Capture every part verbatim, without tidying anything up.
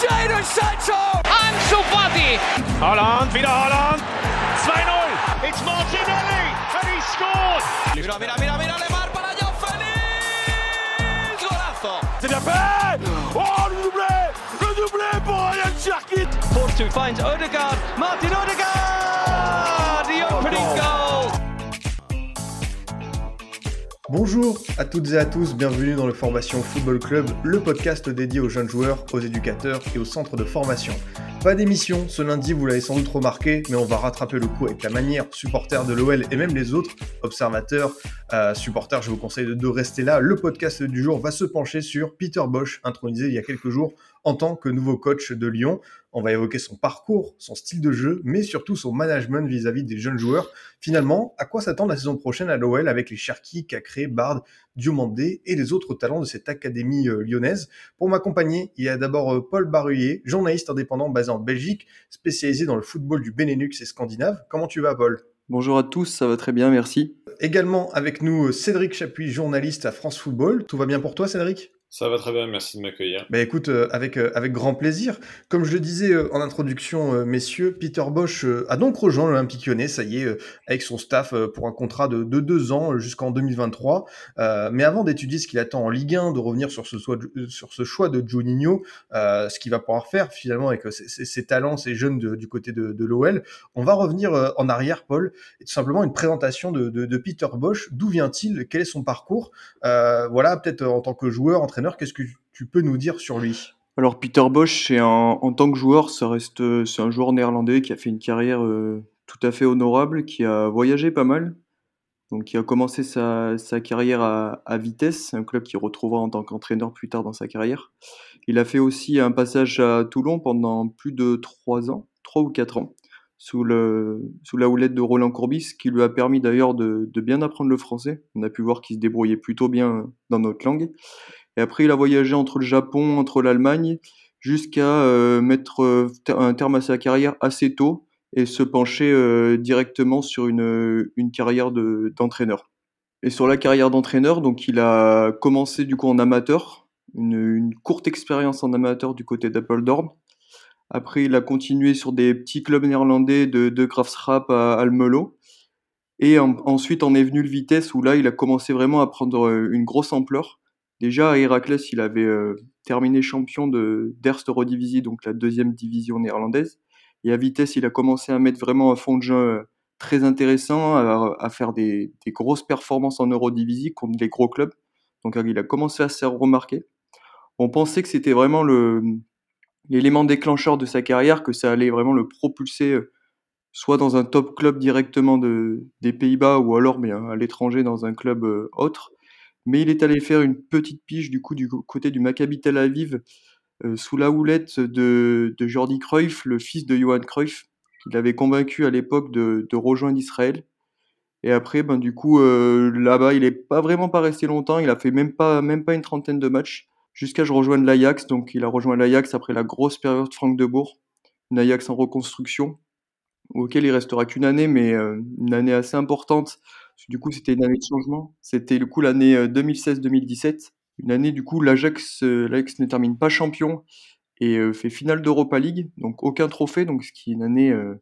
Jadon Sancho! Ansu Fati! Haaland, wieder Haaland! zwei null! It's Martinelli and he scored! Mira, mira, mira, mira, Lemar Parallel, feliz! Golazo! C'est bien fait! Oh, le doublé! Le doublé pour Rayan Cherki! four two finds Odegaard, Martin Odegaard! The opening goal! Bonjour à toutes et à tous, bienvenue dans le Formation Football Club, le podcast dédié aux jeunes joueurs, aux éducateurs et aux centres de formation. Pas d'émission, ce lundi vous l'avez sans doute remarqué, mais on va rattraper le coup avec la manière, supporters de l'O L et même les autres, observateurs, euh, supporters, je vous conseille de, de rester là. Le podcast du jour va se pencher sur Peter Bosz, intronisé il y a quelques jours en tant que nouveau coach de Lyon. On va évoquer son parcours, son style de jeu, mais surtout son management vis-à-vis des jeunes joueurs. Finalement, à quoi s'attendre la saison prochaine à l'O L avec les Cherki, Caqueret, Bard, Diomandé et les autres talents de cette académie lyonnaise? Pour m'accompagner, il y a d'abord Paul Baruyer, journaliste indépendant basé en Belgique, spécialisé dans le football du Benelux et Scandinave. Comment tu vas, Paul ? Bonjour à tous, ça va très bien, merci. Également avec nous Cédric Chapuis, journaliste à France Football. Tout va bien pour toi, Cédric ? Ça va très bien, merci de m'accueillir. Bah écoute, euh, avec, euh, avec grand plaisir. Comme je le disais euh, en introduction, euh, messieurs, Peter Bosz euh, a donc rejoint l'Olympique Lyonnais, ça y est, euh, avec son staff euh, pour un contrat de, de deux ans jusqu'en deux mille vingt-trois. Euh, mais avant d'étudier ce qu'il attend en Ligue un, de revenir sur ce, sois, sur ce choix de Juninho, euh, ce qu'il va pouvoir faire finalement avec euh, ses, ses talents, ses jeunes de, du côté de, de l'O L, on va revenir euh, en arrière, Paul, et tout simplement une présentation de, de, de Peter Bosz. D'où vient-il? Quel est son parcours? euh, Voilà, peut-être euh, en tant que joueur, entraîneur, qu'est-ce que tu peux nous dire sur lui ? Alors Peter Bosz, c'est un, en tant que joueur, ça reste, c'est un joueur néerlandais qui a fait une carrière euh, tout à fait honorable, qui a voyagé pas mal, donc qui a commencé sa, sa carrière à, à Vitesse, un club qu'il retrouvera en tant qu'entraîneur plus tard dans sa carrière. Il a fait aussi un passage à Toulon pendant plus de trois ans, trois ou quatre ans, sous, le, sous la houlette de Roland Courbis, ce qui lui a permis d'ailleurs de, de bien apprendre le français. On a pu voir qu'il se débrouillait plutôt bien dans notre langue. Et après, il a voyagé entre le Japon, entre l'Allemagne, jusqu'à euh, mettre euh, un terme à sa carrière assez tôt et se pencher euh, directement sur une, une carrière de, d'entraîneur. Et sur la carrière d'entraîneur, donc, il a commencé du coup en amateur, une, une courte expérience en amateur du côté d'Apeldoorn. Après, il a continué sur des petits clubs néerlandais de, de Graafschap à Almelo. Et en, ensuite, on est venu le Vitesse, où là, il a commencé vraiment à prendre une grosse ampleur. Déjà, à Heracles, il avait euh, terminé champion de, d'Erste Eredivisie, donc la deuxième division néerlandaise. Et à Vitesse, il a commencé à mettre vraiment un fond de jeu très intéressant, à, à faire des, des grosses performances en Eredivisie contre les gros clubs. Donc, il a commencé à se faire remarquer. On pensait que c'était vraiment le, l'élément déclencheur de sa carrière, que ça allait vraiment le propulser euh, soit dans un top club directement de, des Pays-Bas, ou alors mais, à l'étranger dans un club euh, autre. Mais il est allé faire une petite pige du coup du côté du Maccabi Tel Aviv, euh, sous la houlette de, de Jordi Cruyff, le fils de Johan Cruyff, qui l'avait convaincu à l'époque de, de rejoindre Israël. Et après, ben, du coup, euh, là-bas, il n'est pas vraiment pas resté longtemps, il a fait même pas, même pas une trentaine de matchs, jusqu'à je rejoindre l'Ajax. Donc il a rejoint l'Ajax après la grosse période de Franck de Boer, une Ajax en reconstruction, auquel il restera qu'une année, mais euh, une année assez importante. Du coup, c'était une année de changement. C'était du coup l'année deux mille seize deux mille dix-sept. Une année, du coup, l'Ajax, l'Ajax ne termine pas champion et euh, fait finale d'Europa League. Donc, aucun trophée. Donc, ce qui est une année, euh,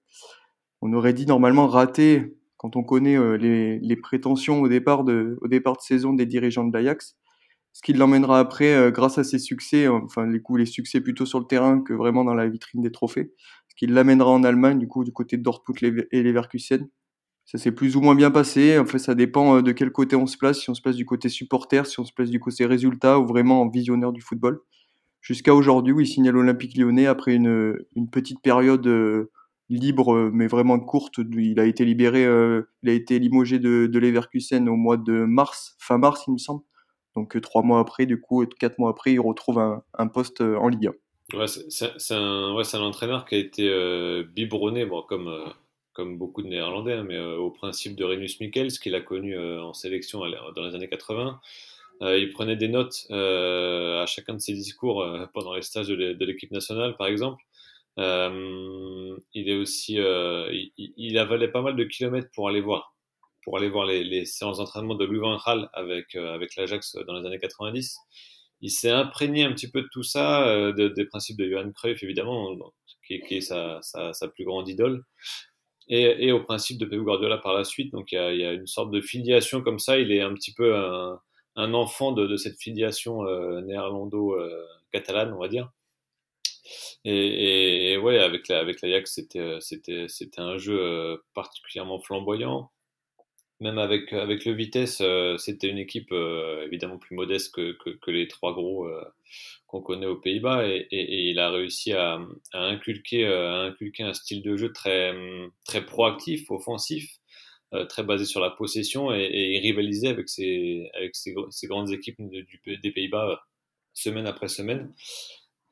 on aurait dit normalement ratée quand on connaît euh, les, les prétentions au départ, de, au départ de saison des dirigeants de l'Ajax. Ce qui l'emmènera après, euh, grâce à ses succès, euh, enfin, les, coups, les succès plutôt sur le terrain que vraiment dans la vitrine des trophées. Ce qui l'amènera en Allemagne, du coup, du côté de Dortmund et Leverkusen. Ça s'est plus ou moins bien passé. En fait, ça dépend de quel côté on se place, si on se place du côté supporter, si on se place du côté résultat ou vraiment en visionnaire du football. Jusqu'à aujourd'hui où il signe à l'Olympique Lyonnais après une, une petite période euh, libre, mais vraiment courte. Il a été libéré, euh, il a été limogé de, de Leverkusen au mois de mars, fin mars il me semble. Donc trois mois après, du coup, quatre mois après, il retrouve un, un poste en Ligue un. Ouais, c'est, c'est, un, ouais, c'est un entraîneur qui a été euh, biberonné, bon, comme... Euh... comme beaucoup de Néerlandais, hein, mais euh, au principe de Rinus Michels, qu'il a connu euh, en sélection dans les années quatre-vingts. Euh, il prenait des notes euh, à chacun de ses discours euh, pendant les stages de, l'é- de l'équipe nationale, par exemple. Euh, il est aussi, euh, il, il avalait pas mal de kilomètres pour aller voir, pour aller voir les, les séances d'entraînement de Louis van Gaal avec euh, avec l'Ajax dans les années quatre-vingt-dix. il s'est imprégné un petit peu de tout ça, euh, de, des principes de Johan Cruyff, évidemment, qui, qui est sa, sa, sa plus grande idole, et, et au principe de Pep Guardiola par la suite. Donc il y, a, il y a une sorte de filiation comme ça, il est un petit peu un, un enfant de, de cette filiation euh, néerlando-catalane, on va dire. Et, et, et ouais, avec, la, avec l'Ajax, c'était, c'était, c'était un jeu particulièrement flamboyant. Même avec, avec le Vitesse, euh, c'était une équipe euh, évidemment plus modeste que, que, que les trois gros euh, qu'on connaît aux Pays-Bas, et, et, et il a réussi à, à, inculquer, à inculquer un style de jeu très, très proactif, offensif, euh, très basé sur la possession, et, et il rivalisait avec ces avec ces, ces grandes équipes de, du, des Pays-Bas euh, semaine après semaine.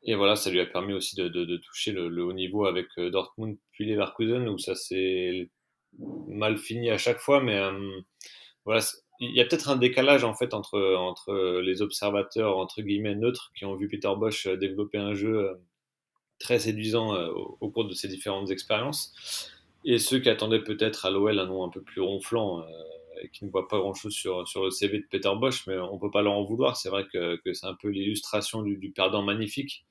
Et voilà, ça lui a permis aussi de, de, de toucher le, le haut niveau avec Dortmund puis Leverkusen, où ça s'est mal fini à chaque fois, mais euh, voilà, il y a peut-être un décalage en fait entre entre les observateurs entre guillemets neutres qui ont vu Peter Bosz développer un jeu très séduisant euh, au, au cours de ses différentes expériences, et ceux qui attendaient peut-être à l'O L un nom un peu plus ronflant euh, et qui ne voient pas grand-chose sur sur le C V de Peter Bosz, mais on peut pas leur en vouloir. C'est vrai que que c'est un peu l'illustration du, du perdant magnifique.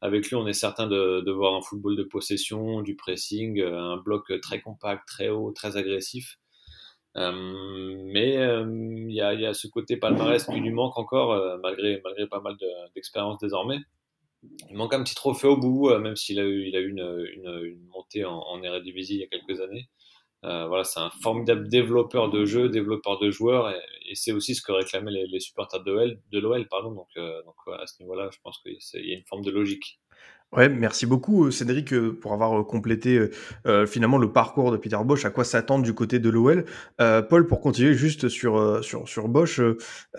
Avec lui, on est certain de, de voir un football de possession, du pressing, un bloc très compact, très haut, très agressif. Euh, mais il euh, y, y a ce côté palmarès qui lui manque encore, euh, malgré, malgré pas mal de, d'expérience désormais. Il manque un petit trophée au bout, euh, même s'il a eu, il a eu une, une, une montée en, en Eredivisie il y a quelques années. Euh, voilà, c'est un formidable développeur de jeu, développeur de joueurs, et, et c'est aussi ce que réclamaient les, les supporters de l'O L, de l'O L pardon. Donc, euh, donc ouais, à ce niveau-là, je pense qu'il y a une forme de logique. Ouais, merci beaucoup Cédric pour avoir complété euh, finalement le parcours de Peter Bosz, à quoi s'attendre du côté de l'O L. Euh, Paul, pour continuer juste sur sur sur Bosz, euh,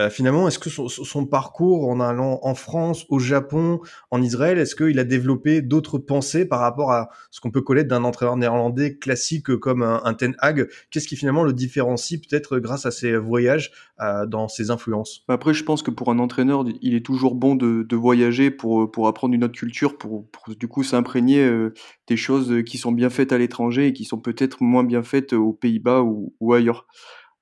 finalement, est-ce que son, son parcours en allant en France, au Japon, en Israël, est-ce qu'il a développé d'autres pensées par rapport à ce qu'on peut connaître d'un entraîneur néerlandais classique comme un, un Ten Hag? Qu'est-ce qui finalement le différencie peut-être grâce à ses voyages, euh, dans ses influences? Après, je pense que pour un entraîneur, il est toujours bon de, de voyager pour pour apprendre une autre culture, pour Pour, du coup s'imprégner euh, des choses qui sont bien faites à l'étranger et qui sont peut-être moins bien faites aux Pays-Bas ou, ou ailleurs.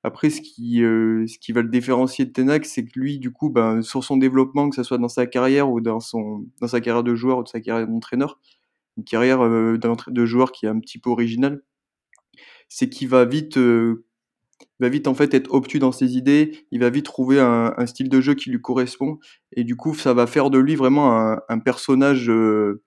Après, ce qui, euh, ce qui va le différencier de Ten Hag, c'est que lui, du coup, ben, sur son développement, que ce soit dans sa carrière ou dans, son, dans sa carrière de joueur ou de sa carrière d'entraîneur, une carrière euh, de joueur qui est un petit peu originale, c'est qu'il va vite, euh, va vite en fait, être obtus dans ses idées, il va vite trouver un, un style de jeu qui lui correspond, et du coup, ça va faire de lui vraiment un, un personnage... Euh,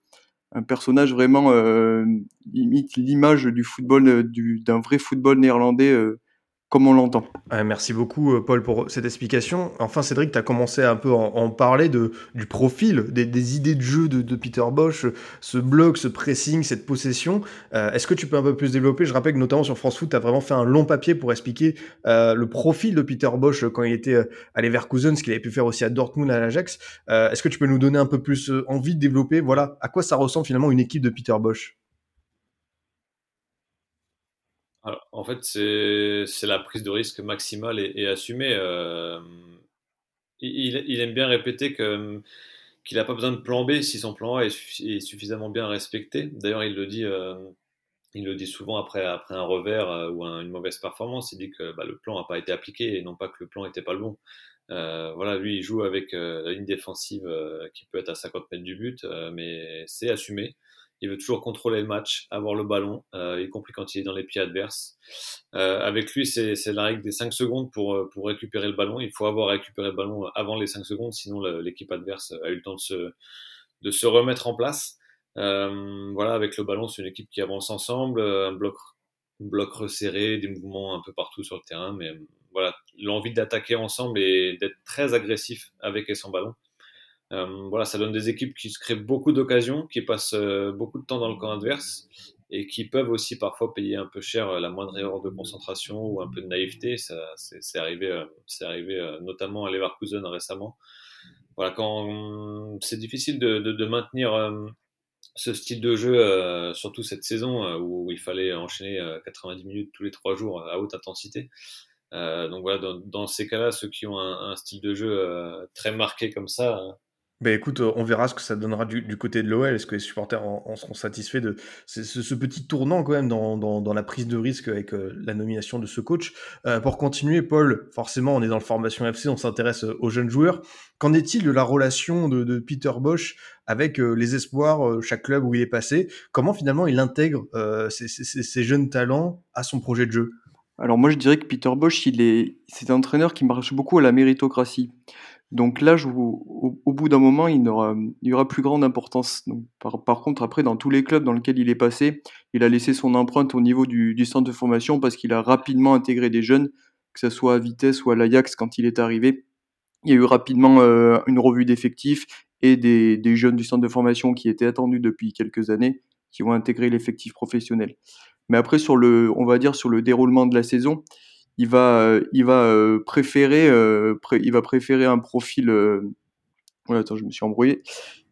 un personnage vraiment euh, imite l'image du football, euh, du, d'un vrai football néerlandais euh, comme on l'entend. Ouais, merci beaucoup Paul pour cette explication. Enfin Cédric, tu as commencé à un peu en, en parler de, du profil, des, des idées de jeu de, de Peter Bosz, ce bloc, ce pressing, cette possession. Euh, est-ce que tu peux un peu plus développer? Je rappelle que notamment sur France Foot, tu as vraiment fait un long papier pour expliquer euh, le profil de Peter Bosz quand il était à Leverkusen, ce qu'il avait pu faire aussi à Dortmund, à l'Ajax. Euh, est-ce que tu peux nous donner un peu plus envie de développer, voilà, à quoi ça ressemble finalement une équipe de Peter Bosz? Alors, en fait, c'est, c'est la prise de risque maximale et, et assumée. Euh, il, il aime bien répéter que, qu'il n'a pas besoin de plan B si son plan A est, est suffisamment bien respecté. D'ailleurs, il le dit, euh, il le dit souvent après, après un revers euh, ou un, une mauvaise performance. Il dit que bah, le plan n'a pas été appliqué et non pas que le plan n'était pas le bon. Euh, voilà, lui, il joue avec euh, la ligne défensive euh, qui peut être à cinquante mètres du but, euh, mais c'est assumé. Il veut toujours contrôler le match, avoir le ballon, euh, y compris quand il est dans les pieds adverses. Euh, avec lui, c'est, c'est la règle des cinq secondes pour, pour récupérer le ballon. Il faut avoir récupéré le ballon avant les cinq secondes, sinon l'équipe adverse a eu le temps de se, de se remettre en place. Euh, voilà, avec le ballon, c'est une équipe qui avance ensemble, un bloc, un bloc resserré, des mouvements un peu partout sur le terrain. Mais voilà, l'envie d'attaquer ensemble et d'être très agressif avec et sans ballon. Euh, voilà, ça donne des équipes qui se créent beaucoup d'occasions, qui passent euh, beaucoup de temps dans le camp adverse et qui peuvent aussi parfois payer un peu cher euh, la moindre erreur de concentration ou un peu de naïveté. Ça, c'est, c'est arrivé, euh, c'est arrivé euh, notamment à Leverkusen récemment. Voilà, quand euh, c'est difficile de, de, de maintenir euh, ce style de jeu, euh, surtout cette saison euh, où il fallait enchaîner euh, quatre-vingt-dix minutes tous les trois jours à haute intensité. Euh, donc voilà, dans, dans ces cas-là, ceux qui ont un, un style de jeu euh, très marqué comme ça. Euh, Ben écoute, on verra ce que ça donnera du, du côté de l'O L. Est-ce que les supporters en, en seront satisfaits de ce, ce, ce petit tournant quand même dans, dans, dans la prise de risque avec euh, la nomination de ce coach. Euh, pour continuer, Paul, forcément, on est dans le Formation F C, on s'intéresse aux jeunes joueurs. Qu'en est-il de la relation de, de Peter Bosz avec euh, les espoirs, euh, chaque club où il est passé? Comment finalement il intègre euh, ces, ces, ces jeunes talents à son projet de jeu? Alors moi, je dirais que Peter Bosz, il est, c'est un entraîneur qui marche beaucoup à la méritocratie. Donc là, je vous, au, au bout d'un moment, il, n'aura, il y aura plus grande importance. Donc, par, par contre, après, dans tous les clubs dans lesquels il est passé, il a laissé son empreinte au niveau du, du centre de formation parce qu'il a rapidement intégré des jeunes, que ce soit à Vitesse ou à l'Ajax quand il est arrivé. Il y a eu rapidement euh, une revue d'effectifs et des, des jeunes du centre de formation qui étaient attendus depuis quelques années, qui ont intégré l'effectif professionnel. Mais après, sur le, on va dire sur le déroulement de la saison, il va il va préférer il va préférer un profil oh, attends je me suis embrouillé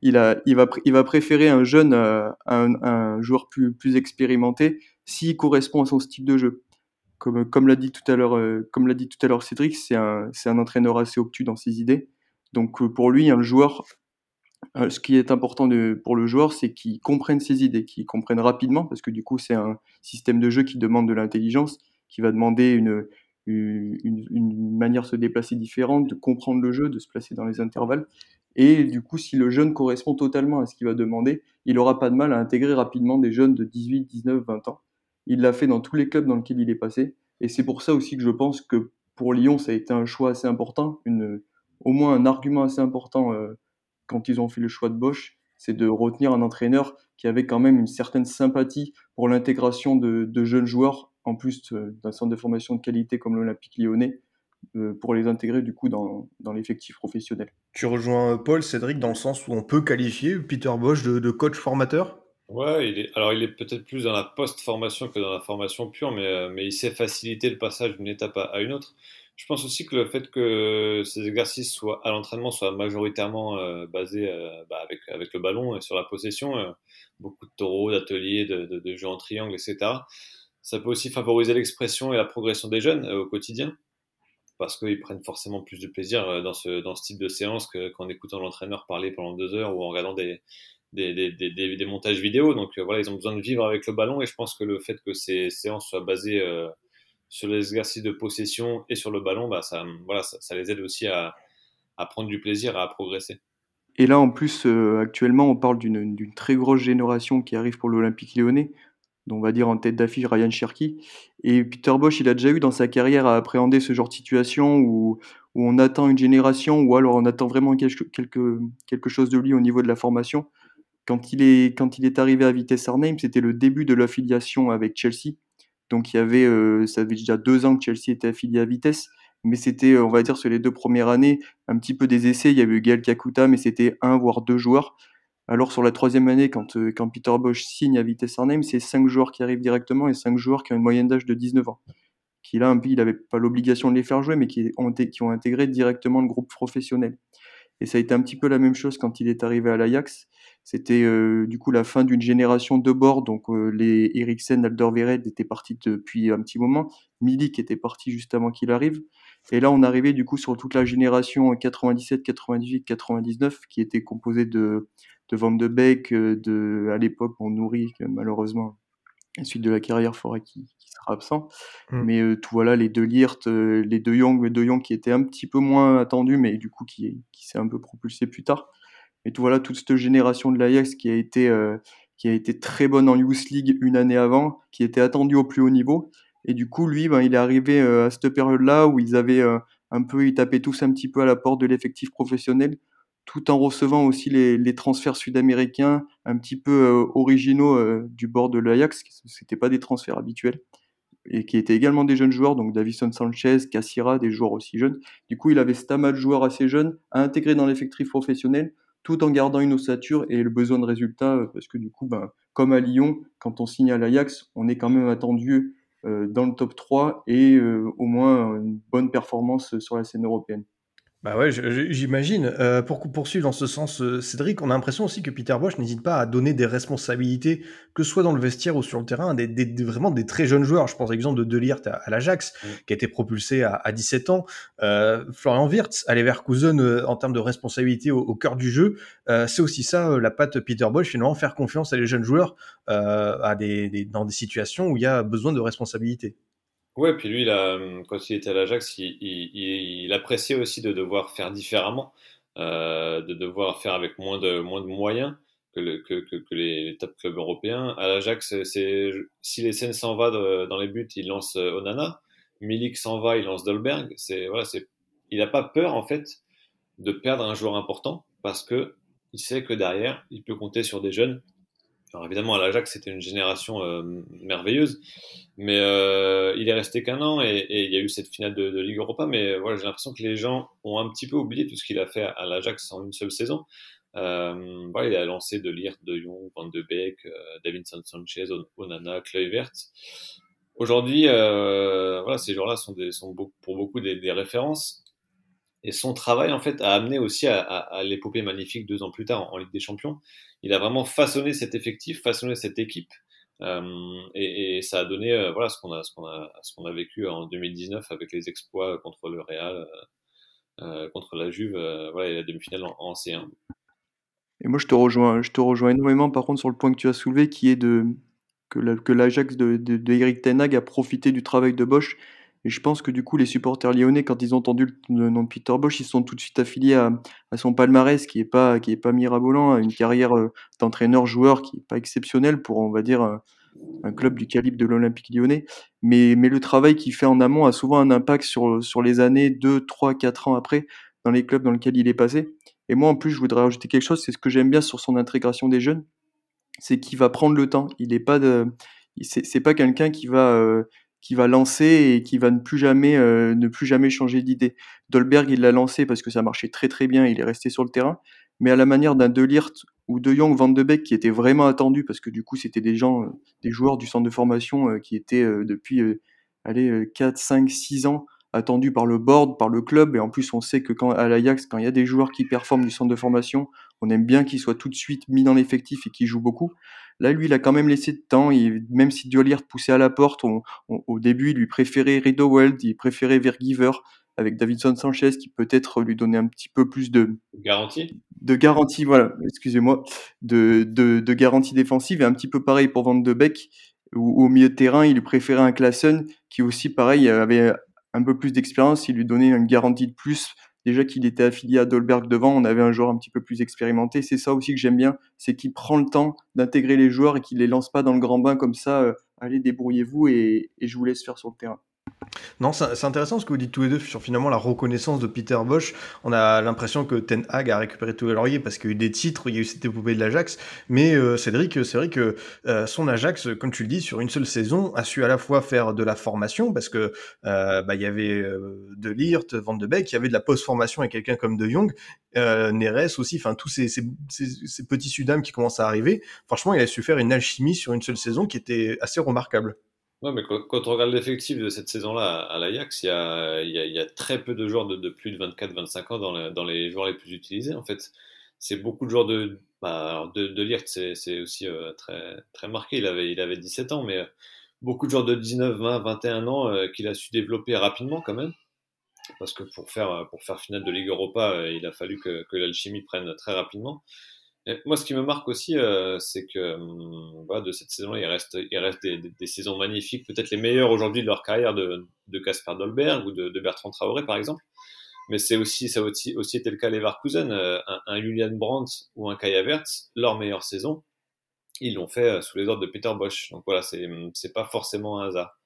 il a il va il va préférer un jeune à un, un joueur plus plus expérimenté s'il correspond à son style de jeu. Comme comme l'a dit tout à l'heure comme l'a dit tout à l'heure Cédric, c'est un c'est un entraîneur assez obtus dans ses idées. Donc pour lui, un joueur, ce qui est important de, pour le joueur, c'est qu'il comprenne ses idées, qu'il comprenne rapidement, parce que du coup c'est un système de jeu qui demande de l'intelligence, qui va demander une, une, une manière de se déplacer différente, de comprendre le jeu, de se placer dans les intervalles. Et du coup, si le jeune correspond totalement à ce qu'il va demander, il n'aura pas de mal à intégrer rapidement des jeunes de dix-huit, dix-neuf, vingt ans. Il l'a fait dans tous les clubs dans lesquels il est passé. Et c'est pour ça aussi que je pense que pour Lyon, ça a été un choix assez important, une, au moins un argument assez important euh, quand ils ont fait le choix de Bosz, c'est de retenir un entraîneur qui avait quand même une certaine sympathie pour l'intégration de, de jeunes joueurs, en plus euh, d'un centre de formation de qualité comme l'Olympique Lyonnais, euh, pour les intégrer du coup dans, dans l'effectif professionnel. Tu rejoins Paul, Cédric, dans le sens où on peut qualifier Peter Bosz de, de coach formateur? Ouais, il est, alors il est peut-être plus dans la post-formation que dans la formation pure, mais, euh, mais il sait faciliter le passage d'une étape à, à une autre. Je pense aussi que le fait que ces exercices soient, à l'entraînement soient majoritairement euh, basés euh, bah, avec, avec le ballon et sur la possession, euh, beaucoup de taureaux, d'ateliers, de, de, de jeux en triangle, et cetera, ça peut aussi favoriser l'expression et la progression des jeunes au quotidien, parce qu'ils prennent forcément plus de plaisir dans ce, dans ce type de séance que, qu'en écoutant l'entraîneur parler pendant deux heures ou en regardant des, des, des, des, des montages vidéo. Donc euh, voilà, ils ont besoin de vivre avec le ballon, et je pense que le fait que ces séances soient basées euh, sur les exercices de possession et sur le ballon, bah, ça, voilà, ça, ça les aide aussi à, à prendre du plaisir, à progresser. Et là, en plus, euh, actuellement, on parle d'une, d'une très grosse génération qui arrive pour l'Olympique Lyonnais, on va dire en tête d'affiche Rayan Cherki. Et Peter Bosz, il a déjà eu dans sa carrière à appréhender ce genre de situation où, où on attend une génération, ou alors on attend vraiment quelque, quelque, quelque chose de lui au niveau de la formation. Quand il est, quand il est arrivé à Vitesse Arnhem, c'était le début de l'affiliation avec Chelsea. Donc il y avait, euh, ça avait déjà deux ans que Chelsea était affilié à Vitesse, mais c'était, on va dire, sur les deux premières années, un petit peu des essais. Il y avait eu Gaël Kakuta, mais c'était un voire deux joueurs. Alors sur la troisième année, quand, euh, quand Peter Bosz signe à Vitesse Arnhem, c'est cinq joueurs qui arrivent directement et cinq joueurs qui ont une moyenne d'âge de dix-neuf ans. Qui là, il n'avait pas l'obligation de les faire jouer, mais qui ont, été, qui ont intégré directement le groupe professionnel. Et ça a été un petit peu la même chose quand il est arrivé à l'Ajax. C'était euh, du coup la fin d'une génération de bords, donc euh, les Eriksen, Alderweireld étaient partis depuis un petit moment, Milik était parti juste avant qu'il arrive. Et là, on arrivait du coup sur toute la génération quatre-vingt-dix-sept, quatre-vingt-dix-huit, quatre-vingt-dix-neuf, qui était composée de, de Van de Beek, de, à l'époque, on nourrit malheureusement la suite de la carrière, Forêt qui, qui sera absent. Mm. Mais euh, tout voilà, les deux Liert, euh, les deux Young, les deux Young qui étaient un petit peu moins attendus, mais du coup qui, qui s'est un peu propulsé plus tard. Mais tout voilà, toute cette génération de l'Ajax qui a été, euh, qui a été très bonne en Youth League une année avant, qui était attendue au plus haut niveau. Et du coup, lui, ben, il est arrivé euh, à cette période-là où ils avaient euh, un peu, ils tapaient tous un petit peu à la porte de l'effectif professionnel, tout en recevant aussi les, les transferts sud-américains un petit peu euh, originaux euh, du bord de l'Ajax. C'était pas des transferts habituels et qui étaient également des jeunes joueurs, donc Davinson Sanchez, Cassira, des joueurs aussi jeunes. Du coup, il avait cet amas de joueurs assez jeunes à intégrer dans l'effectif professionnel, tout en gardant une ossature et le besoin de résultats, parce que du coup, ben, comme à Lyon, quand on signe à l'Ajax, on est quand même attendu dans le top trois et euh, au moins une bonne performance sur la scène européenne. Bah ouais, je- j'imagine. Euh, pour cou- poursuivre dans ce sens, euh, Cédric, on a l'impression aussi que Peter Bosz n'hésite pas à donner des responsabilités, que ce soit dans le vestiaire ou sur le terrain, à des, des- des- vraiment des très jeunes joueurs. Je pense à l'exemple de De Ligt à, à l'Ajax, Mm. qui a été propulsé à, à dix-sept ans. Euh, Florian Wirtz à Leverkusen, euh, en termes de responsabilité au, au cœur du jeu, euh, c'est aussi ça, euh, la patte Peter Bosz, finalement, faire confiance à des jeunes joueurs euh, à des, des- dans des situations où il y a besoin de responsabilité. Ouais, puis lui, il a, quand il était à l'Ajax, il, il- il- il appréciait aussi de devoir faire différemment, euh, de devoir faire avec moins de, moins de moyens que, le- que, que, que les top clubs européens. À l'Ajax, c'est, c'est- si Lessène s'en va de- dans les buts, il lance euh, Onana. Milik s'en va, il lance Dolberg. C'est, voilà, c'est, il n'a pas peur, en fait, de perdre un joueur important parce que il sait que derrière, il peut compter sur des jeunes. Alors évidemment, à l'Ajax, c'était une génération euh, merveilleuse, mais euh, il est resté qu'un an et, et il y a eu cette finale de, de Ligue Europa. Mais euh, voilà, j'ai l'impression que les gens ont un petit peu oublié tout ce qu'il a fait à, à l'Ajax en une seule saison. Euh, voilà, il a lancé De Ligt, De Jong, Van de Beek, euh, Davinson Sanchez, On- Onana, Kluivert. Aujourd'hui, euh, voilà, ces joueurs-là sont, des, sont beau- pour beaucoup des, des références. Et son travail, en fait, a amené aussi à, à- à l'épopée magnifique deux ans plus tard en, en Ligue des Champions. Il a vraiment façonné cet effectif, façonné cette équipe. Euh, et, et ça a donné euh, voilà, ce qu'on a, ce qu'on a, ce qu'on a vécu en deux mille dix-neuf avec les exploits contre le Real, euh, contre la Juve, euh, voilà, et la demi-finale en, en C un. Et moi, je te rejoins, je te rejoins énormément, par contre, sur le point que tu as soulevé, qui est de, que la- que l'Ajax de, de, de Erik Ten Hag a profité du travail de Bosch. Et je pense que du coup, les supporters lyonnais, quand ils ont entendu le, le nom de Peter Bosch, ils se sont tout de suite affiliés à, à son palmarès, qui est pas, qui est pas mirabolant, à une carrière euh, d'entraîneur-joueur qui n'est pas exceptionnelle pour, on va dire, un- un club du calibre de l'Olympique lyonnais. Mais, mais le travail qu'il fait en amont a souvent un impact sur, sur les années deux, trois, quatre ans après, dans les clubs dans lesquels il est passé. Et moi, en plus, je voudrais rajouter quelque chose, c'est ce que j'aime bien sur son intégration des jeunes, c'est qu'il va prendre le temps. Il n'est pas de, il- c'est c'est pas quelqu'un qui va euh, qui va lancer et qui va ne plus jamais euh, ne plus jamais changer d'idée. Dolberg, il l'a lancé parce que ça marchait très très bien. Il est resté sur le terrain, mais à la manière d'un De Ligt ou De Jong, Van de Beek, qui étaient vraiment attendus parce que du coup c'était des gens, euh, des joueurs du centre de formation euh, qui étaient euh, depuis euh, allez euh, quatre, cinq, six ans attendus par le board, par le club. Et en plus, on sait que quand à l'Ajax, quand il y a des joueurs qui performent du centre de formation, on aime bien qu'ils soient tout de suite mis dans l'effectif et qu'ils jouent beaucoup. Là, lui, il a quand même laissé de temps. Il- même si De Ligt poussait à la porte, on- on- au début, il lui préférait Riedewald, il préférait Vergiver, avec Davinson Sanchez, qui peut-être lui donnait un petit peu plus de, Garantie? de garantie, voilà, excusez-moi, de, de, de garantie défensive. Et un petit peu pareil pour Van de Beek, où où au milieu de terrain, il lui préférait un Klaassen, qui aussi, pareil, avait un peu plus d'expérience. Il lui donnait une garantie de plus. Déjà qu'il était affilié à Dolberg devant, on avait un joueur un petit peu plus expérimenté. C'est ça aussi que j'aime bien, c'est qu'il prend le temps d'intégrer les joueurs et qu'il les lance pas dans le grand bain comme ça. euh, allez, débrouillez-vous et, et je vous laisse faire sur le terrain. Non, c'est c'est intéressant ce que vous dites tous les deux sur finalement la reconnaissance de Peter Bosz. On a l'impression que Ten Hag a récupéré tous les lauriers parce qu'il y a eu des titres, il y a eu cette épopée de l'Ajax. Mais euh, Cédric, c'est vrai que euh, son Ajax, comme tu le dis, sur une seule saison, a su à la fois faire de la formation parce que euh, bah, il y avait euh, De Ligt, Van de Beek, il y avait de la post-formation avec quelqu'un comme De Jong, euh, Neres aussi, enfin tous ces, ces, ces, ces petits Sudam qui commencent à arriver. Franchement, il a su faire une alchimie sur une seule saison qui était assez remarquable. Ouais, mais quand quand on regarde l'effectif de cette saison-là à à l'Ajax, il y a, il y a- il y a très peu de joueurs de, de plus de vingt-quatre vingt-cinq ans dans, la- dans les joueurs les plus utilisés. En fait, c'est beaucoup de joueurs de. Bah, alors de, de Ligt, c'est c'est aussi euh, très, très marqué. Il avait, il avait dix-sept ans, mais euh, beaucoup de joueurs de dix-neuf, vingt, vingt et un ans euh, qu'il a su développer rapidement quand même. Parce que pour faire, pour faire finale de Ligue Europa, euh, il a fallu que, que l'alchimie prenne très rapidement. Et moi, ce qui me marque aussi, euh, c'est que hum, voilà, de cette saison-là, il reste, il reste des, des- des saisons magnifiques, peut-être les meilleures aujourd'hui de leur carrière de de Casper Dolberg ou de, de Bertrand Traoré, par exemple. Mais c'est aussi, ça a aussi, aussi été le cas à Leverkusen. euh, un, un Julian Brandt ou un Kai Havertz, leur meilleure saison, ils l'ont fait euh, sous les ordres de Peter Bosz. Donc voilà, c'est c'est pas forcément un hasard.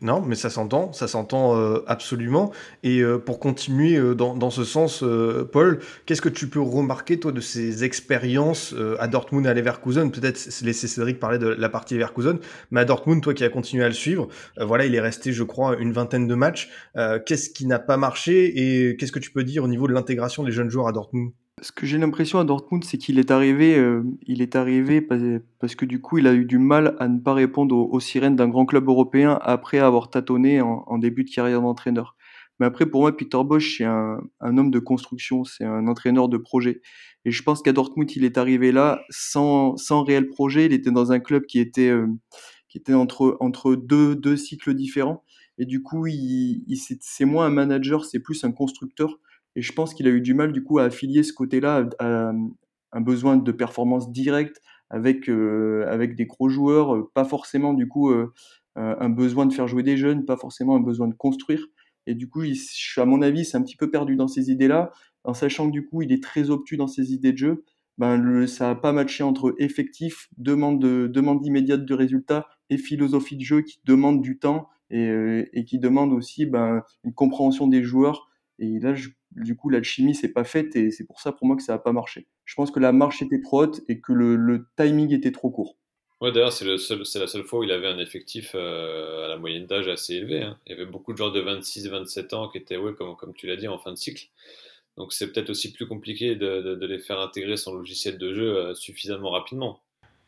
Non, mais ça s'entend, ça s'entend euh, absolument. Et euh, pour continuer euh, dans, dans ce sens, euh, Paul, qu'est-ce que tu peux remarquer, toi, de ces expériences euh, à Dortmund et à Leverkusen? Peut-être c- laisser Cédric parler de la partie Leverkusen, mais à Dortmund, toi qui as continué à le suivre, euh, voilà, il est resté, je crois, une vingtaine de matchs. Euh, qu'est-ce qui n'a pas marché et qu'est-ce que tu peux dire au niveau de l'intégration des jeunes joueurs à Dortmund? Ce que j'ai l'impression à Dortmund, c'est qu'il est arrivé, euh, il est arrivé parce, parce que du coup, il a eu du mal à ne pas répondre aux, aux sirènes d'un grand club européen après avoir tâtonné en, en début de carrière d'entraîneur. Mais après, pour moi, Peter Bosz, c'est un, un homme de construction, c'est un entraîneur de projet. Et je pense qu'à Dortmund, il est arrivé là sans, sans réel projet. Il était dans un club qui était, euh, qui était entre, entre deux, deux cycles différents. Et du coup, il, il, c'est, c'est moins un manager, c'est plus un constructeur. Et je pense qu'il a eu du mal, du coup, à affilier ce côté-là à, à un besoin de performance directe avec, euh, avec des gros joueurs, pas forcément, du coup, euh, un besoin de faire jouer des jeunes, pas forcément un besoin de construire. Et du coup, il, à mon avis, c'est un petit peu perdu dans ces idées-là. En sachant que du coup, il est très obtus dans ses idées de jeu, ben, le, ça n'a pas matché entre effectif, demande, de, demande immédiate de résultats et philosophie de jeu qui demande du temps et, et qui demande aussi ben, une compréhension des joueurs. Et là, je, du coup, l'alchimie, c'est pas faite et c'est pour ça, pour moi, que ça n'a pas marché. Je pense que la marche était trop haute et que le, le timing était trop court. Ouais, d'ailleurs, c'est, le seul, c'est la seule fois où il avait un effectif euh, à la moyenne d'âge assez élevée. Hein. Il y avait beaucoup de joueurs de vingt-six vingt-sept ans qui étaient, ouais, comme, comme tu l'as dit, en fin de cycle. Donc, c'est peut-être aussi plus compliqué de, de, de les faire intégrer son logiciel de jeu euh, suffisamment rapidement.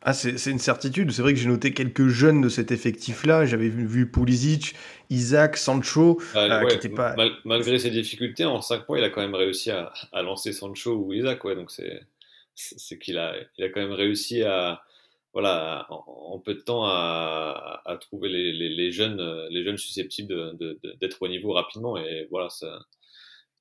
Ah, c'est, c'est une certitude. C'est vrai que j'ai noté quelques jeunes de cet effectif-là. J'avais vu, vu Pulisic, Isaac, Sancho. Euh, euh, ouais, qui était pas... mal, malgré ses difficultés, en cinq mois, il a quand même réussi à, à lancer Sancho ou Isaac. Ouais, donc, c'est, c'est, c'est qu'il a, il a quand même réussi à... Voilà, en, en peu de temps à, à trouver les, les, les jeunes, les jeunes susceptibles de, de, de, d'être au niveau rapidement. Et voilà, ça,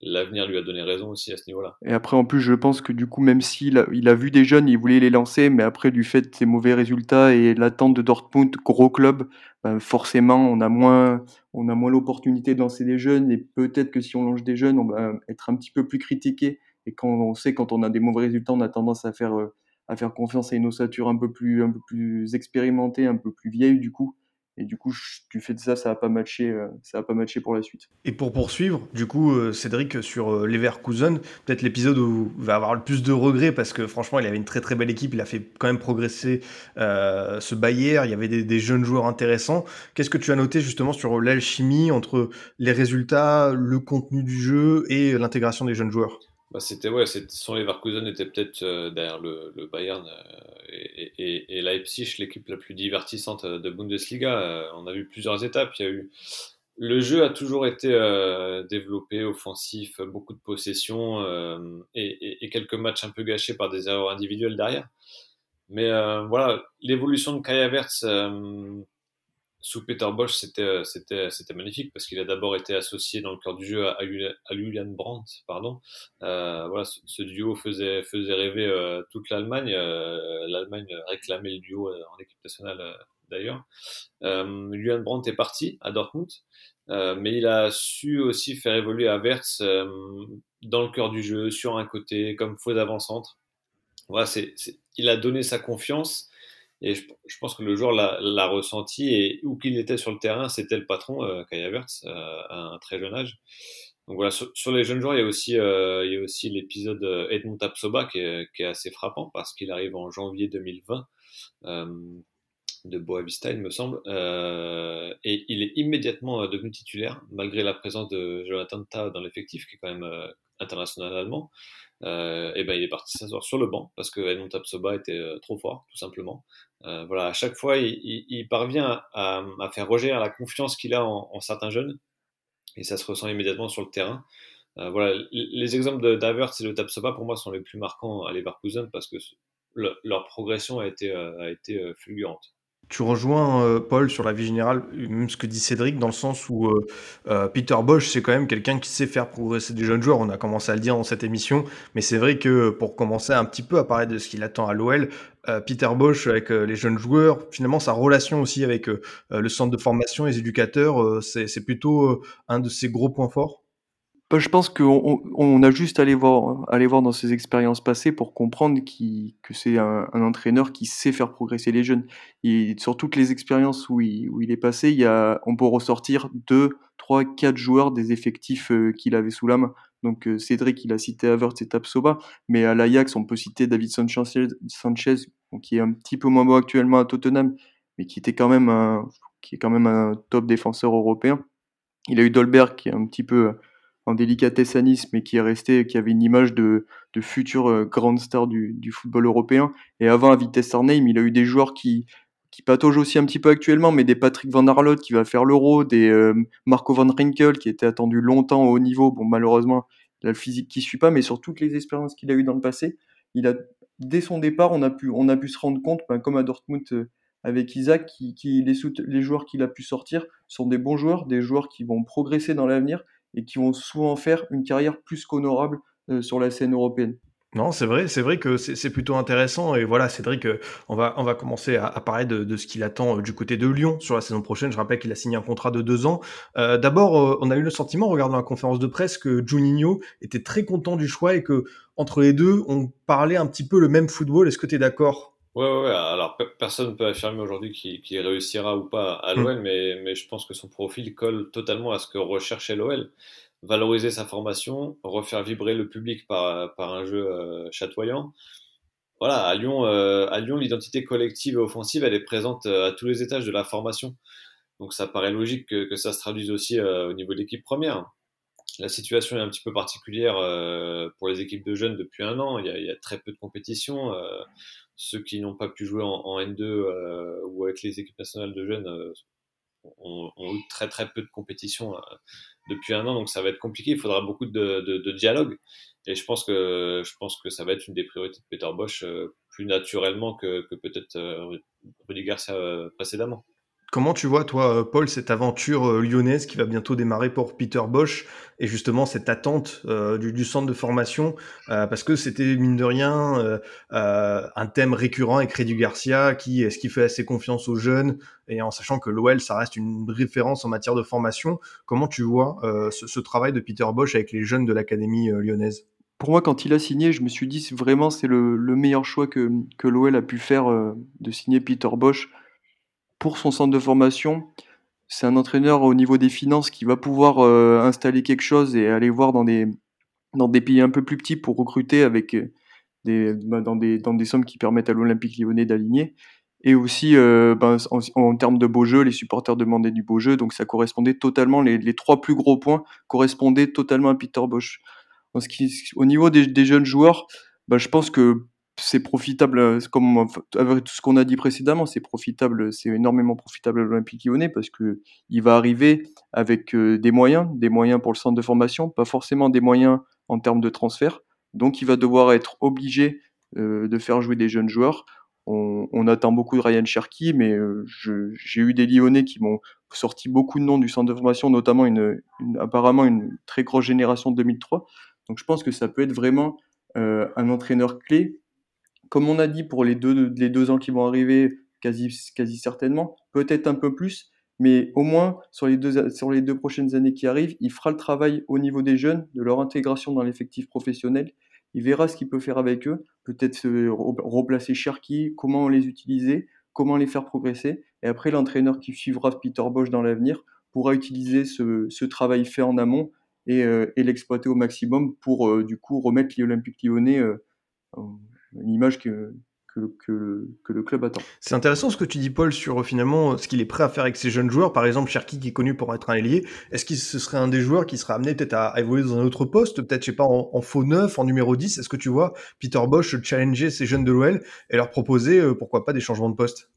l'avenir lui a donné raison aussi à ce niveau-là. Et après, en plus, je pense que du coup, même s'il a, il a vu des jeunes, il voulait les lancer, mais après, du fait de ses mauvais résultats et l'attente de Dortmund, gros club, ben forcément, on a moins, on a moins l'opportunité de lancer des jeunes. Et peut-être que si on lance des jeunes, on va être un petit peu plus critiqué. Et quand on sait, quand on a des mauvais résultats, on a tendance à faire euh, à faire confiance à une ossature un peu plus, un peu plus expérimentée, un peu plus vieille du coup. Et du coup, du fait de ça, ça n'a pas matché, ça n'a pas matché pour la suite. Et pour poursuivre, du coup, Cédric, sur Leverkusen, peut-être l'épisode où il va avoir le plus de regrets, parce que franchement, il avait une très très belle équipe, il a fait quand même progresser euh, ce Bayer, il y avait des, des jeunes joueurs intéressants. Qu'est-ce que tu as noté justement sur l'alchimie entre les résultats, le contenu du jeu et l'intégration des jeunes joueurs ? Bah c'était ouais, c'est, son Leverkusen était peut-être euh, derrière le, le Bayern euh, et, et, et Leipzig, l'équipe la plus divertissante de Bundesliga. Euh, on a vu plusieurs étapes. Il y a eu le jeu a toujours été euh, développé, offensif, beaucoup de possessions euh, et, et, et quelques matchs un peu gâchés par des erreurs individuelles derrière. Mais euh, voilà, l'évolution de Kai Havertz euh, sous Peter Bosz, c'était c'était c'était magnifique parce qu'il a d'abord été associé dans le cœur du jeu à, à Julian Brandt, pardon. Euh, voilà, ce, ce duo faisait faisait rêver euh, toute l'Allemagne. Euh, L'Allemagne réclamait le duo euh, en équipe nationale euh, d'ailleurs. Euh, Julian Brandt est parti à Dortmund, euh, mais il a su aussi faire évoluer Havertz euh, dans le cœur du jeu, sur un côté comme faux avant-centre. Voilà, c'est, c'est il a donné sa confiance. Et je, je pense que le joueur l'a, l'a ressenti et où qu'il était sur le terrain, c'était le patron, euh, Kai Havertz, euh, à un très jeune âge. Donc voilà, sur, sur les jeunes joueurs, il y a aussi, euh, il y a aussi l'épisode Edmond Tapsoba qui est, qui est assez frappant parce qu'il arrive en janvier deux mille vingt euh, de Boavista, il me semble, euh, et il est immédiatement devenu titulaire malgré la présence de Jonathan Tah dans l'effectif qui est quand même euh, international allemand. Euh, et ben il est parti s'asseoir sur le banc parce que Edmond Tapsoba était euh, trop fort tout simplement. Euh, voilà, à chaque fois il, il, il parvient à, à faire rejaillir la confiance qu'il a en, en certains jeunes et ça se ressent immédiatement sur le terrain. Euh, voilà, l- les exemples de Havertz et de Tapsoba pour moi sont les plus marquants à Leverkusen parce que le, leur progression a été euh, a été euh, fulgurante. Tu rejoins euh, Paul sur la vie générale, même ce que dit Cédric, dans le sens où euh, euh, Peter Bosz, c'est quand même quelqu'un qui sait faire progresser des jeunes joueurs. On a commencé à le dire dans cette émission, mais c'est vrai que pour commencer un petit peu à parler de ce qu'il attend à l'O L, euh, Peter Bosz avec euh, les jeunes joueurs, finalement sa relation aussi avec euh, le centre de formation, les éducateurs, euh, c'est, c'est plutôt euh, un de ses gros points forts. Je pense qu'on on a juste à aller voir, à aller voir dans ses expériences passées pour comprendre qu'il, que c'est un, un entraîneur qui sait faire progresser les jeunes. Et sur toutes les expériences où il, où il est passé, il y a, on peut ressortir deux, trois, quatre joueurs des effectifs qu'il avait sous la main. Donc Cédric, il a cité Havertz et Tapsoba, mais à l'Ajax, on peut citer Davinson Sanchez, qui est un petit peu moins bon actuellement à Tottenham, mais qui était quand même un, qui est quand même un top défenseur européen. Il a eu Dolberg, qui est un petit peu en délicatesse à Nice, mais qui est resté, qui avait une image de, de future grande star du, du football européen. Et avant, à Vitesse Arnhem, il a eu des joueurs qui, qui patauge aussi un petit peu actuellement, mais des Patrick Van Arlot qui va faire l'Euro, des euh, Marco Van Ginkel qui était attendu longtemps au haut niveau. Bon, malheureusement, il a le physique qui ne suit pas, mais sur toutes les expériences qu'il a eues dans le passé, il a, dès son départ, on a pu, on a pu se rendre compte, ben, comme à Dortmund euh, avec Isaac, qui, qui les, sout- les joueurs qu'il a pu sortir sont des bons joueurs, des joueurs qui vont progresser dans l'avenir et qui vont souvent faire une carrière plus qu'honorable euh, sur la scène européenne. Non, c'est vrai, c'est vrai que c'est, c'est plutôt intéressant. Et voilà, Cédric, on va, on va commencer à, à parler de, de ce qu'il attend du côté de Lyon sur la saison prochaine. Je rappelle qu'il a signé un contrat de deux ans. Euh, d'abord, euh, on a eu le sentiment, en regardant la conférence de presse, que Juninho était très content du choix et que entre les deux, on parlait un petit peu le même football. Est-ce que tu es d'accord ? Ouais, ouais, alors pe- personne ne peut affirmer aujourd'hui qu'il, qu'il réussira ou pas à l'O L, mmh. mais, mais je pense que son profil colle totalement à ce que recherchait l'O L. Valoriser sa formation, refaire vibrer le public par, par un jeu euh, chatoyant. Voilà, à Lyon, euh, à Lyon, l'identité collective et offensive, elle est présente à tous les étages de la formation. Donc ça paraît logique que, que ça se traduise aussi euh, au niveau de l'équipe première. La situation est un petit peu particulière euh, pour les équipes de jeunes depuis un an. Il y a, il y a très peu de compétition. Euh, ceux qui n'ont pas pu jouer en, en N deux euh, ou avec les équipes nationales de jeunes euh, ont, ont eu très très peu de compétition euh, depuis un an, donc ça va être compliqué. Il faudra beaucoup de, de, de dialogue, et je pense que je pense que ça va être une des priorités de Peter Bosz euh, plus naturellement que, que peut-être euh, Rudiger euh, précédemment. Comment tu vois, toi, Paul, cette aventure lyonnaise qui va bientôt démarrer pour Peter Bosz et justement cette attente euh, du, du centre de formation euh, parce que c'était, mine de rien, euh, euh, un thème récurrent avec Redi Garcia qui, est-ce qu'il fait assez confiance aux jeunes et en sachant que l'O L, ça reste une référence en matière de formation. Comment tu vois euh, ce, ce travail de Peter Bosz avec les jeunes de l'académie euh, lyonnaise ? Pour moi, quand il a signé, je me suis dit vraiment c'est le, le meilleur choix que, que l'O L a pu faire euh, de signer Peter Bosz. Pour son centre de formation, c'est un entraîneur au niveau des finances qui va pouvoir euh, installer quelque chose et aller voir dans des, dans des pays un peu plus petits pour recruter avec des, bah, dans, des, dans des sommes qui permettent à l'Olympique Lyonnais d'aligner. Et aussi, euh, bah, en, en termes de beau jeu, les supporters demandaient du beau jeu, donc ça correspondait totalement, les, les trois plus gros points correspondaient totalement à Peter Bosz. En ce qui, au niveau des, des jeunes joueurs, bah, je pense que c'est profitable, comme avec tout ce qu'on a dit précédemment, c'est profitable, c'est énormément profitable à l'Olympique Lyonnais parce que il va arriver avec des moyens, des moyens pour le centre de formation, pas forcément des moyens en termes de transfert. Donc il va devoir être obligé euh, de faire jouer des jeunes joueurs. On, on attend beaucoup de Rayan Cherki, mais euh, je, j'ai eu des Lyonnais qui m'ont sorti beaucoup de noms du centre de formation, notamment une, une, apparemment une très grosse génération deux mille trois. Donc je pense que ça peut être vraiment euh, un entraîneur clé. Comme on a dit, pour les deux, les deux ans qui vont arriver, quasi, quasi certainement, peut-être un peu plus, mais au moins, sur les, deux, sur les deux prochaines années qui arrivent, il fera le travail au niveau des jeunes, de leur intégration dans l'effectif professionnel. Il verra ce qu'il peut faire avec eux, peut-être replacer Cherki, comment les utiliser, comment les faire progresser. Et après, l'entraîneur qui suivra Peter Bosz dans l'avenir pourra utiliser ce, ce travail fait en amont et, euh, et l'exploiter au maximum pour, euh, du coup, remettre l'Olympique Lyonnais euh, euh, une image que, que, que, que le club attend. C'est intéressant ce que tu dis, Paul, sur finalement ce qu'il est prêt à faire avec ses jeunes joueurs. Par exemple, Cherki, qui est connu pour être un ailier, est-ce que ce serait un des joueurs qui serait amené peut-être à, à évoluer dans un autre poste, peut-être, je sais pas, en, en faux neuf, en numéro dix? Est-ce que tu vois Peter Bosz challenger ces jeunes de l'O L et leur proposer, euh, pourquoi pas, des changements de poste?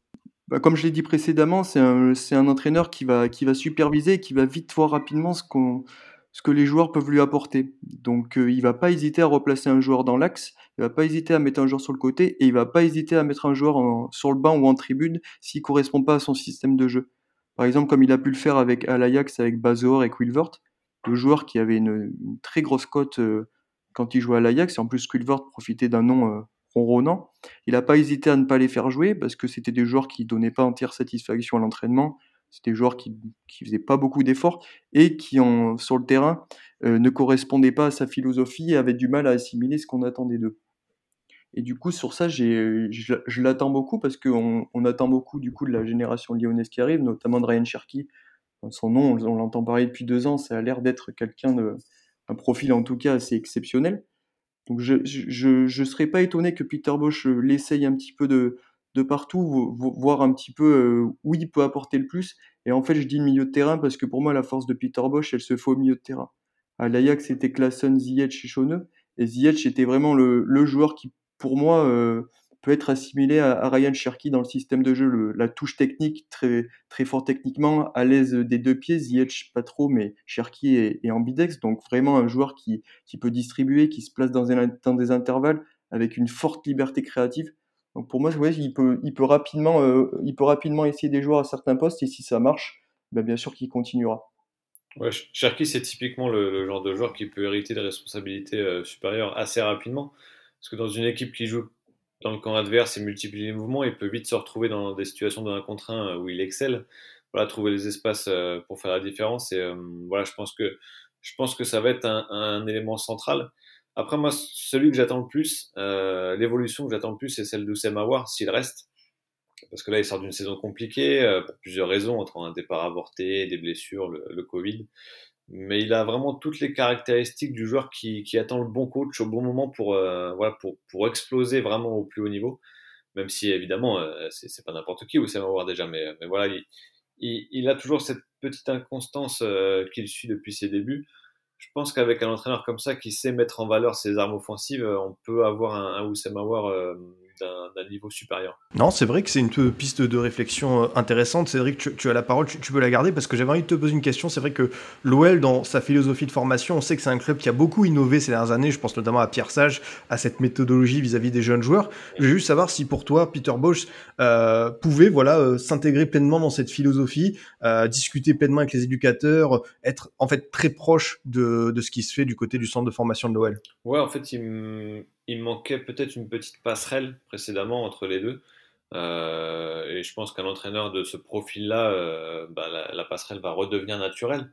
Bah, comme je l'ai dit précédemment, c'est un, c'est un entraîneur qui va, qui va superviser et qui va vite voir rapidement ce, qu'on, ce que les joueurs peuvent lui apporter. Donc, euh, il va pas hésiter à replacer un joueur dans l'axe. Il va pas hésiter à mettre un joueur sur le côté et il va pas hésiter à mettre un joueur en, sur le banc ou en tribune s'il ne correspond pas à son système de jeu. Par exemple, comme il a pu le faire avec l'Ajax, avec Bazoor et Kluivert, deux joueurs qui avaient une, une très grosse cote euh, quand ils jouaient à l'Ajax. Et en plus, Kluivert profitait d'un nom euh, ronronnant. Il n'a pas hésité à ne pas les faire jouer parce que c'était des joueurs qui ne donnaient pas entière satisfaction à l'entraînement. C'était des joueurs qui ne faisaient pas beaucoup d'efforts et qui, ont, sur le terrain, euh, ne correspondaient pas à sa philosophie et avaient du mal à assimiler ce qu'on attendait d'eux. Et du coup, sur ça, j'ai, je, je l'attends beaucoup parce qu'on on attend beaucoup du coup de la génération lyonnaise qui arrive, notamment de Rayan Cherki. Son nom, on, on l'entend parler depuis deux ans, ça a l'air d'être quelqu'un de, un profil en tout cas assez exceptionnel. Donc je ne je, je serais pas étonné que Peter Bosz l'essaye un petit peu de, de partout, voir un petit peu où il peut apporter le plus. Et en fait, je dis milieu de terrain parce que pour moi, la force de Peter Bosz, elle se fait au milieu de terrain. À l'Ajax, c'était Klaassen, Ziyech et Schoneux. Et Ziyech était vraiment le, le joueur qui, pour moi, euh, peut être assimilé à, à Rayan Cherki dans le système de jeu. Le, la touche technique, très, très fort techniquement, à l'aise des deux pieds. Ziyech pas trop, mais Cherki est, est ambidex. Donc vraiment un joueur qui, qui peut distribuer, qui se place dans, un, dans des intervalles avec une forte liberté créative. Donc pour moi, vous voyez, il peut, il peut rapidement, euh, il peut rapidement essayer des joueurs à certains postes, et si ça marche, ben bien sûr qu'il continuera. Ouais, Cherki, c'est typiquement le, le genre de joueur qui peut hériter de responsabilités euh, supérieures assez rapidement, parce que dans une équipe qui joue dans le camp adverse et multiplie les mouvements, il peut vite se retrouver dans des situations d'un contre un où il excelle. Voilà, trouver les espaces euh, pour faire la différence. Et euh, voilà, je pense que je pense que ça va être un, un élément central. Après, moi, celui que j'attends le plus, euh, l'évolution que j'attends le plus, c'est celle d'Houssem Aouar, s'il reste. Parce que là, il sort d'une saison compliquée, euh, pour plusieurs raisons, entre un départ avorté, des blessures, le, le Covid. Mais il a vraiment toutes les caractéristiques du joueur qui, qui attend le bon coach au bon moment pour, euh, voilà, pour, pour exploser vraiment au plus haut niveau. Même si, évidemment, euh, c'est, c'est pas n'importe qui Houssem Aouar déjà. Mais, mais voilà, il, il, il a toujours cette petite inconstance euh, qu'il suit depuis ses débuts. Je pense qu'avec un entraîneur comme ça qui sait mettre en valeur ses armes offensives, on peut avoir un, un Houssem Aouar euh, d'un, d'un niveau supérieur. Non, c'est vrai que c'est une t- piste de réflexion intéressante. Cédric, tu, tu as la parole, tu, tu peux la garder parce que j'avais envie de te poser une question. C'est vrai que l'O L, dans sa philosophie de formation, on sait que c'est un club qui a beaucoup innové ces dernières années. Je pense notamment à Pierre Sage, à cette méthodologie vis-à-vis des jeunes joueurs. Je veux juste savoir si pour toi, Peter Bosz euh, pouvait voilà, euh, s'intégrer pleinement dans cette philosophie, euh, discuter pleinement avec les éducateurs, être en fait très proche de de ce qui se fait du côté du centre de formation de l'O L. Ouais, en fait, il, m- il manquait peut-être une petite passerelle précédemment entre les deux. Euh, et je pense qu'un entraîneur de ce profil-là, euh, bah, la, la passerelle va redevenir naturelle.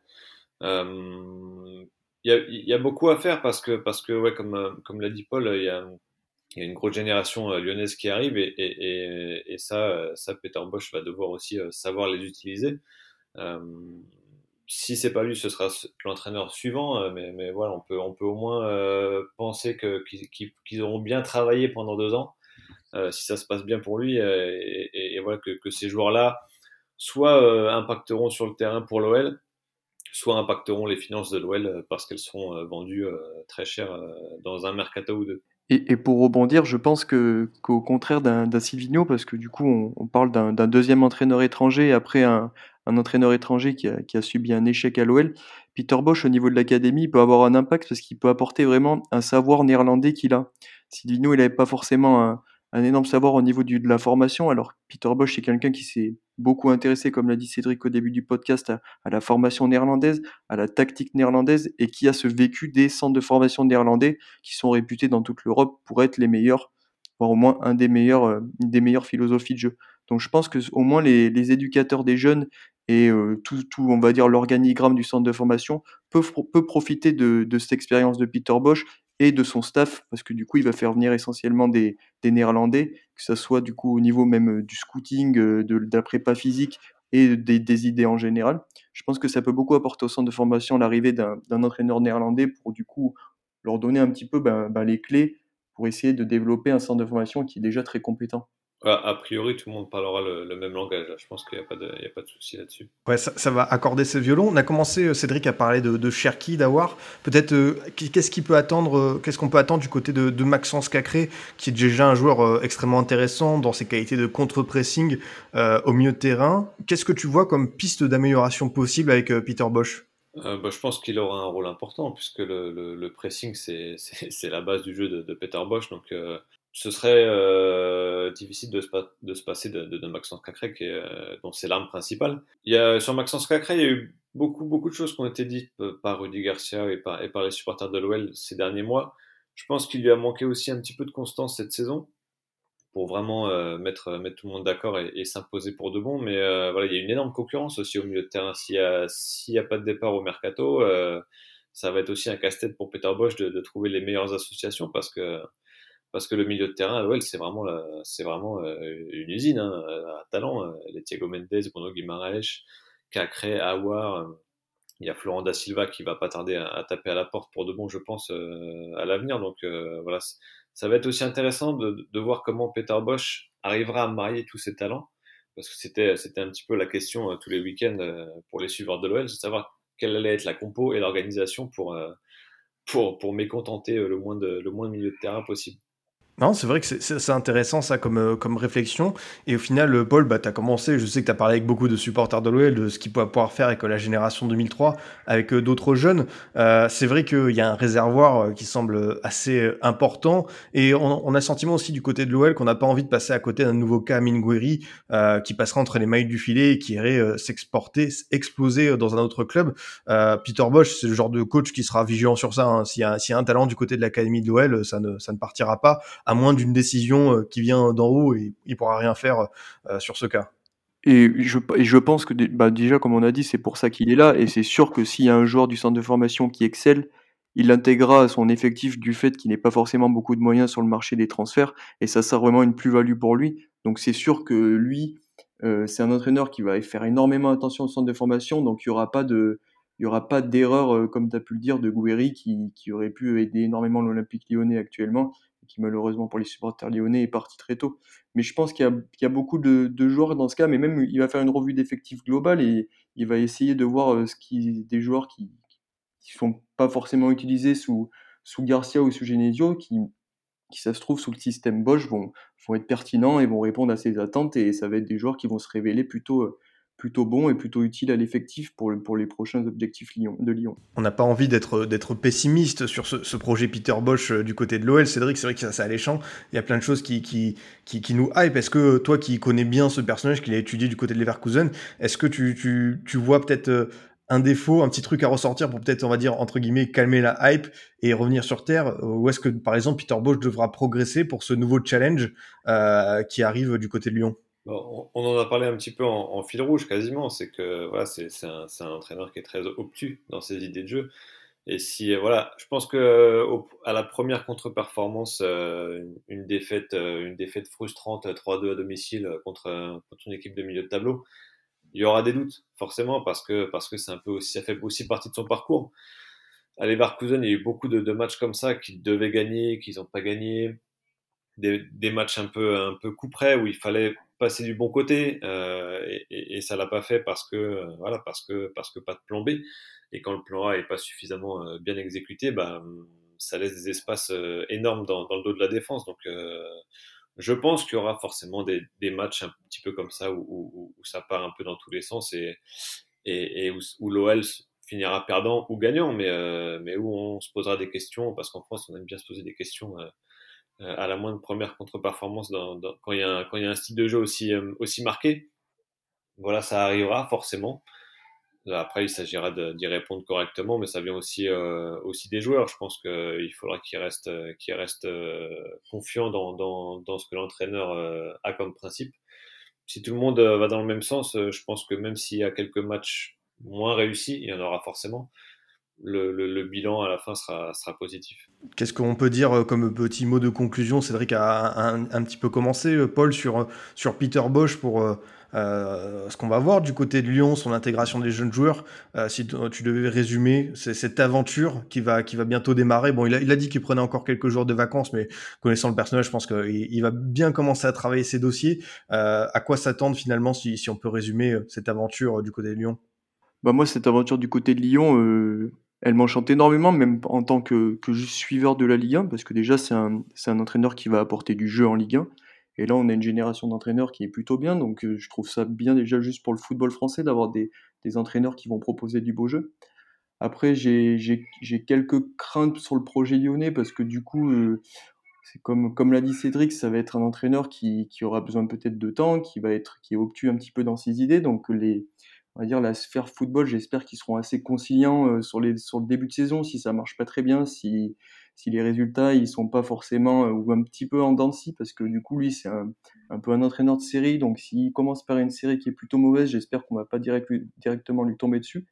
Il euh, y, y a beaucoup à faire parce que, parce que ouais, comme, comme l'a dit Paul, il y a, y a une grosse génération lyonnaise qui arrive et, et, et, et ça, ça, Peter Bosz va devoir aussi savoir les utiliser. Euh, Si c'est pas lui, ce sera l'entraîneur suivant, mais, mais voilà, on peut, on peut au moins euh, penser que, qu'ils, qu'ils auront bien travaillé pendant deux ans, euh, si ça se passe bien pour lui, euh, et, et, et voilà, que, que ces joueurs-là soit euh, impacteront sur le terrain pour l'O L, soit impacteront les finances de l'O L parce qu'elles seront euh, vendues euh, très cher euh, dans un mercato ou deux. Et, et pour rebondir, je pense que, qu'au contraire d'un, d'un Sylvinho, parce que du coup, on, on parle d'un, d'un deuxième entraîneur étranger après un, un entraîneur étranger qui a, qui a subi un échec à l'O L, Peter Bosz, au niveau de l'académie, peut avoir un impact parce qu'il peut apporter vraiment un savoir néerlandais qu'il a. Sylvinho, il n'avait pas forcément un, un énorme savoir au niveau du, de la formation. Alors, Peter Bosz, c'est quelqu'un qui s'est beaucoup intéressé, comme l'a dit Cédric au début du podcast, à, à la formation néerlandaise, à la tactique néerlandaise, et qui a ce vécu des centres de formation néerlandais qui sont réputés dans toute l'Europe pour être les meilleurs, voire au moins un des meilleurs, euh, une des meilleures philosophies de jeu. Donc je pense que au moins les, les éducateurs des jeunes et euh, tout, tout, on va dire, l'organigramme du centre de formation peut, peut profiter de, de cette expérience de Peter Bosz et de son staff, parce que du coup, il va faire venir essentiellement des, des Néerlandais, que ça soit du coup au niveau même du scouting, de, de la prépa physique et des, des idées en général. Je pense que ça peut beaucoup apporter au centre de formation l'arrivée d'un, d'un entraîneur néerlandais pour du coup leur donner un petit peu ben, ben, les clés pour essayer de développer un centre de formation qui est déjà très compétent. A priori, tout le monde parlera le, le même langage. Je pense qu'il n'y a pas de, il y a pas de souci là-dessus. Ouais, ça, ça va accorder ce violon. On a commencé, Cédric, à parler de, de Cherki, d'Aouar. Peut-être, euh, qu'est-ce qu'il peut attendre, euh, qu'est-ce qu'on peut attendre du côté de, de Maxence Caqueret, qui est déjà un joueur euh, extrêmement intéressant dans ses qualités de contre-pressing euh, au milieu de terrain. Qu'est-ce que tu vois comme piste d'amélioration possible avec euh, Peter Bosz ? Euh, bah, je pense qu'il aura un rôle important, puisque le, le, le pressing, c'est, c'est, c'est la base du jeu de, de Peter Bosz. Donc, euh... ce serait euh, difficile de se, pa- de se passer de, de, de Maxence Caqueret, qui est, euh, dont c'est l'arme principale. Il y a, sur Maxence Caqueret, il y a eu beaucoup, beaucoup de choses qui ont été dites par Rudi Garcia et par, et par les supporters de l'O L ces derniers mois. Je pense qu'il lui a manqué aussi un petit peu de constance cette saison pour vraiment euh, mettre, mettre tout le monde d'accord et, et s'imposer pour de bon. Mais euh, voilà, il y a une énorme concurrence aussi au milieu de terrain. S'il n'y a, s'il y a pas de départ au mercato, euh, ça va être aussi un casse-tête pour Peter Bosz de, de trouver les meilleures associations parce que Parce que le milieu de terrain à l'O L, c'est vraiment, la, c'est vraiment une usine hein, à talent. Les Thiago Mendes, Bruno Guimaraes, Caqueret, Aouar. Il y a Florent Da Silva qui va pas tarder à, à taper à la porte pour de bon, je pense, à l'avenir. Donc euh, voilà, ça va être aussi intéressant de, de voir comment Peter Bosz arrivera à marier tous ses talents. Parce que c'était, c'était un petit peu la question euh, tous les week-ends euh, pour les suiveurs de l'O L, de savoir quelle allait être la compo et l'organisation pour, euh, pour, pour mécontenter le moins de, le moins de milieu de terrain possible. Non, c'est vrai que c'est, c'est, c'est intéressant ça comme, euh, comme réflexion. Et au final, Paul, bah, tu as commencé, je sais que tu as parlé avec beaucoup de supporters de l'O L, de ce qu'ils pouvaient pouvoir faire avec euh, la génération deux mille trois, avec euh, d'autres jeunes. Euh, c'est vrai qu'il y a un réservoir euh, qui semble assez euh, important. Et on, on a le sentiment aussi du côté de l'O L qu'on n'a pas envie de passer à côté d'un nouveau Kamin Guiri euh, qui passera entre les mailles du filet et qui irait euh, s'exporter, exploser dans un autre club. Euh, Peter Bosz, c'est le genre de coach qui sera vigilant sur ça. Hein. S'il y a, s'il y a un talent du côté de l'académie de l'O L, ça ne, ça ne partira pas, à moins d'une décision qui vient d'en haut, et il ne pourra rien faire sur ce cas. Et je, et je pense que bah déjà, comme on a dit, c'est pour ça qu'il est là, et c'est sûr que s'il y a un joueur du centre de formation qui excelle, il l'intégra à son effectif du fait qu'il n'ait pas forcément beaucoup de moyens sur le marché des transferts, et ça sera vraiment une plus-value pour lui. Donc c'est sûr que lui, euh, c'est un entraîneur qui va faire énormément attention au centre de formation, donc il n'y aura pas de... Il n'y aura pas d'erreur, euh, comme tu as pu le dire, de Guiri qui, qui aurait pu aider énormément l'Olympique lyonnais actuellement, et qui malheureusement pour les supporters lyonnais est parti très tôt. Mais je pense qu'il y a, qu'il y a beaucoup de, de joueurs dans ce cas, mais même il va faire une revue d'effectifs globale et il va essayer de voir euh, ce qui, des joueurs qui ne sont pas forcément utilisés sous, sous Garcia ou sous Genesio, qui, qui ça se trouve sous le système Bosch, vont, vont être pertinents et vont répondre à ses attentes, et ça va être des joueurs qui vont se révéler plutôt... Euh, plutôt bon et plutôt utile à l'effectif pour, le, pour les prochains objectifs Lyon, de Lyon. On n'a pas envie d'être, d'être pessimiste sur ce, ce projet Peter Bosz du côté de l'O L. Cédric, c'est vrai que ça, c'est alléchant. Il y a plein de choses qui, qui, qui, qui nous hype. Est-ce que toi qui connais bien ce personnage, qui l'a étudié du côté de Leverkusen, est-ce que tu, tu, tu vois peut-être un défaut, un petit truc à ressortir pour peut-être, on va dire, entre guillemets, calmer la hype et revenir sur terre? Ou est-ce que, par exemple, Peter Bosz devra progresser pour ce nouveau challenge euh, qui arrive du côté de Lyon? On en a parlé un petit peu en, en fil rouge quasiment, c'est que voilà, c'est, c'est, un, c'est un entraîneur qui est très obtus dans ses idées de jeu. Et si voilà, je pense que au, à la première contre-performance, euh, une, une défaite, euh, une défaite frustrante trois deux à domicile contre, contre une équipe de milieu de tableau, il y aura des doutes forcément parce que parce que c'est un peu aussi, ça fait aussi partie de son parcours. À Leverkusen, il y a eu beaucoup de, de matchs comme ça qu'ils devaient gagner, qu'ils n'ont pas gagné, des, des matchs un peu un peu coup près où il fallait passer du bon côté euh, et, et, et ça l'a pas fait parce que euh, voilà parce que parce que pas de plan B, et quand le plan A est pas suffisamment euh, bien exécuté, bah ça laisse des espaces euh, énormes dans, dans le dos de la défense. Donc euh, je pense qu'il y aura forcément des, des matchs un petit peu comme ça où, où, où ça part un peu dans tous les sens et et, et où, où l'O L finira perdant ou gagnant, mais euh, mais où on se posera des questions, parce qu'en France on aime bien se poser des questions. Euh, à la moindre première contre-performance dans, dans, quand il y a un, quand il y a un style de jeu aussi, euh, aussi marqué, voilà, ça arrivera forcément. Après, il s'agira de, d'y répondre correctement, mais ça vient aussi, euh, aussi des joueurs. Je pense qu'il faudra qu'ils restent, qu'ils restent euh, confiants dans, dans, dans ce que l'entraîneur euh, a comme principe. Si tout le monde euh, va dans le même sens, euh, je pense que même s'il y a quelques matchs moins réussis, il y en aura forcément. Le, le, le bilan à la fin sera, sera positif. Qu'est-ce qu'on peut dire comme petit mot de conclusion? Cédric a un, un, un petit peu commencé, Paul, sur, sur Peter Bosz pour euh, ce qu'on va voir du côté de Lyon, son intégration des jeunes joueurs. Euh, si t- tu devais résumer, c'est cette aventure qui va, qui va bientôt démarrer. Bon, il a, il a dit qu'il prenait encore quelques jours de vacances, mais connaissant le personnage, je pense qu'il il va bien commencer à travailler ses dossiers. Euh, à quoi s'attendre finalement, si, si on peut résumer cette aventure du côté de Lyon? Bah moi, cette aventure du côté de Lyon... Euh... Elle m'enchante énormément, même en tant que, que suiveur de la Ligue un, parce que déjà, c'est un, c'est un entraîneur qui va apporter du jeu en Ligue un. Et là, on a une génération d'entraîneurs qui est plutôt bien, donc je trouve ça bien déjà juste pour le football français d'avoir des, des entraîneurs qui vont proposer du beau jeu. Après, j'ai, j'ai, j'ai quelques craintes sur le projet lyonnais, parce que du coup, euh, c'est comme, comme l'a dit Cédric, ça va être un entraîneur qui, qui aura besoin peut-être de temps, qui va être, qui est obtus un petit peu dans ses idées, donc les... On va dire la sphère football, j'espère qu'ils seront assez conciliants sur, les, sur le début de saison, si ça marche pas très bien, si, si les résultats ils sont pas forcément ou un petit peu en dents de scie, parce que du coup lui c'est un, un peu un entraîneur de série, donc s'il commence par une série qui est plutôt mauvaise, j'espère qu'on va pas direct, directement lui tomber dessus,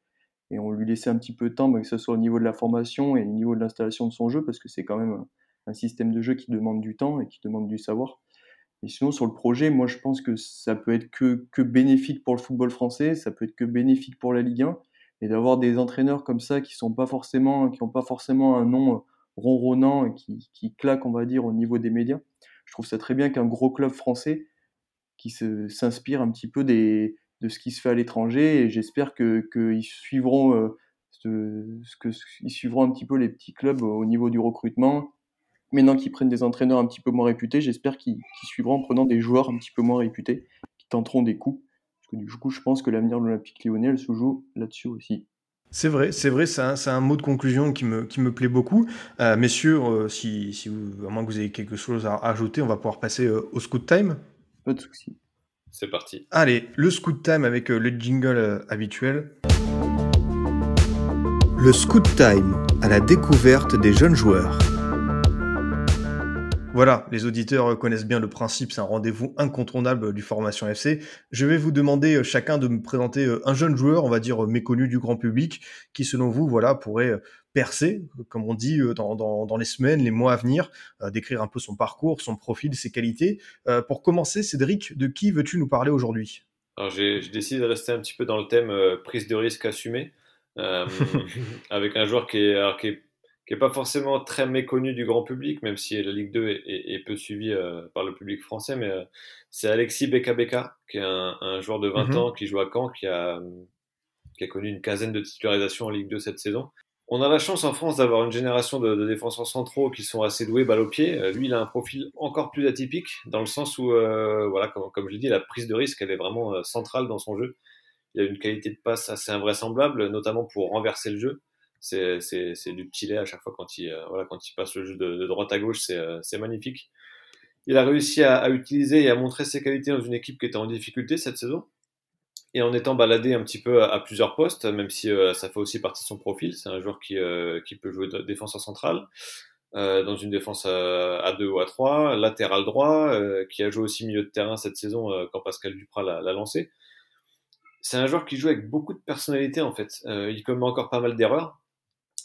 et on lui laisser un petit peu de temps, que ce soit au niveau de la formation et au niveau de l'installation de son jeu, parce que c'est quand même un, un système de jeu qui demande du temps et qui demande du savoir. Et sinon, sur le projet, moi, je pense que ça peut être que, que bénéfique pour le football français, ça peut être que bénéfique pour la Ligue un, et d'avoir des entraîneurs comme ça qui sont pas forcément, qui ont pas forcément un nom ronronnant et qui, qui claque, on va dire, au niveau des médias. Je trouve ça très bien qu'un gros club français qui se, s'inspire un petit peu des, de ce qui se fait à l'étranger, et j'espère que, que ils suivront, euh, ce, que, ils suivront un petit peu les petits clubs au niveau du recrutement, maintenant qu'ils prennent des entraîneurs un petit peu moins réputés, j'espère qu'ils, qu'ils suivront en prenant des joueurs un petit peu moins réputés, qui tenteront des coups. Parce que du coup, je pense que l'avenir de l'Olympique Lyonnais, elle se joue là-dessus aussi. C'est vrai, c'est vrai, c'est un, c'est un mot de conclusion qui me, qui me plaît beaucoup. Euh, messieurs, euh, si, si vous, à moins que vous ayez quelque chose à ajouter, on va pouvoir passer euh, au scoop time. Pas de souci. C'est parti. Allez, le scoop time avec euh, le jingle euh, habituel. Le scoop time, à la découverte des jeunes joueurs. Voilà, les auditeurs connaissent bien le principe, c'est un rendez-vous incontournable du Formation F C. Je vais vous demander chacun de me présenter un jeune joueur, on va dire méconnu du grand public, qui selon vous, voilà, pourrait percer, comme on dit, dans, dans, dans les semaines, les mois à venir, euh, décrire un peu son parcours, son profil, ses qualités. Euh, pour commencer, Cédric, de qui veux-tu nous parler aujourd'hui ? Alors, j'ai, je décide de rester un petit peu dans le thème euh, prise de risque assumée, euh, avec un joueur qui est... Alors, qui est... qui n'est pas forcément très méconnu du grand public, même si la Ligue deux est, est, est peu suivie euh, par le public français, mais euh, c'est Alexis Beka Beka, qui est un, un joueur de vingt mm-hmm. ans, qui joue à Caen, qui a, qui a connu une quinzaine de titularisations en Ligue deux cette saison. On a la chance en France d'avoir une génération de, de défenseurs centraux qui sont assez doués balle au pied. Euh, lui, il a un profil encore plus atypique, dans le sens où, euh, voilà, comme, comme je l'ai dit, la prise de risque, elle est vraiment euh, centrale dans son jeu. Il a une qualité de passe assez invraisemblable, notamment pour renverser le jeu. C'est, c'est, c'est du petit lait à chaque fois quand il, euh, voilà, quand il passe le jeu de, de droite à gauche, c'est, euh, c'est magnifique. Il a réussi à, à utiliser et à montrer ses qualités dans une équipe qui était en difficulté cette saison. Et en étant baladé un petit peu à, à plusieurs postes, même si euh, ça fait aussi partie de son profil, c'est un joueur qui, euh, qui peut jouer défenseur central, euh, dans une défense à, à deux ou à trois, latéral droit, euh, qui a joué aussi milieu de terrain cette saison euh, quand Pascal Dupraz l'a, l'a lancé. C'est un joueur qui joue avec beaucoup de personnalité en fait. Euh, il commet encore pas mal d'erreurs,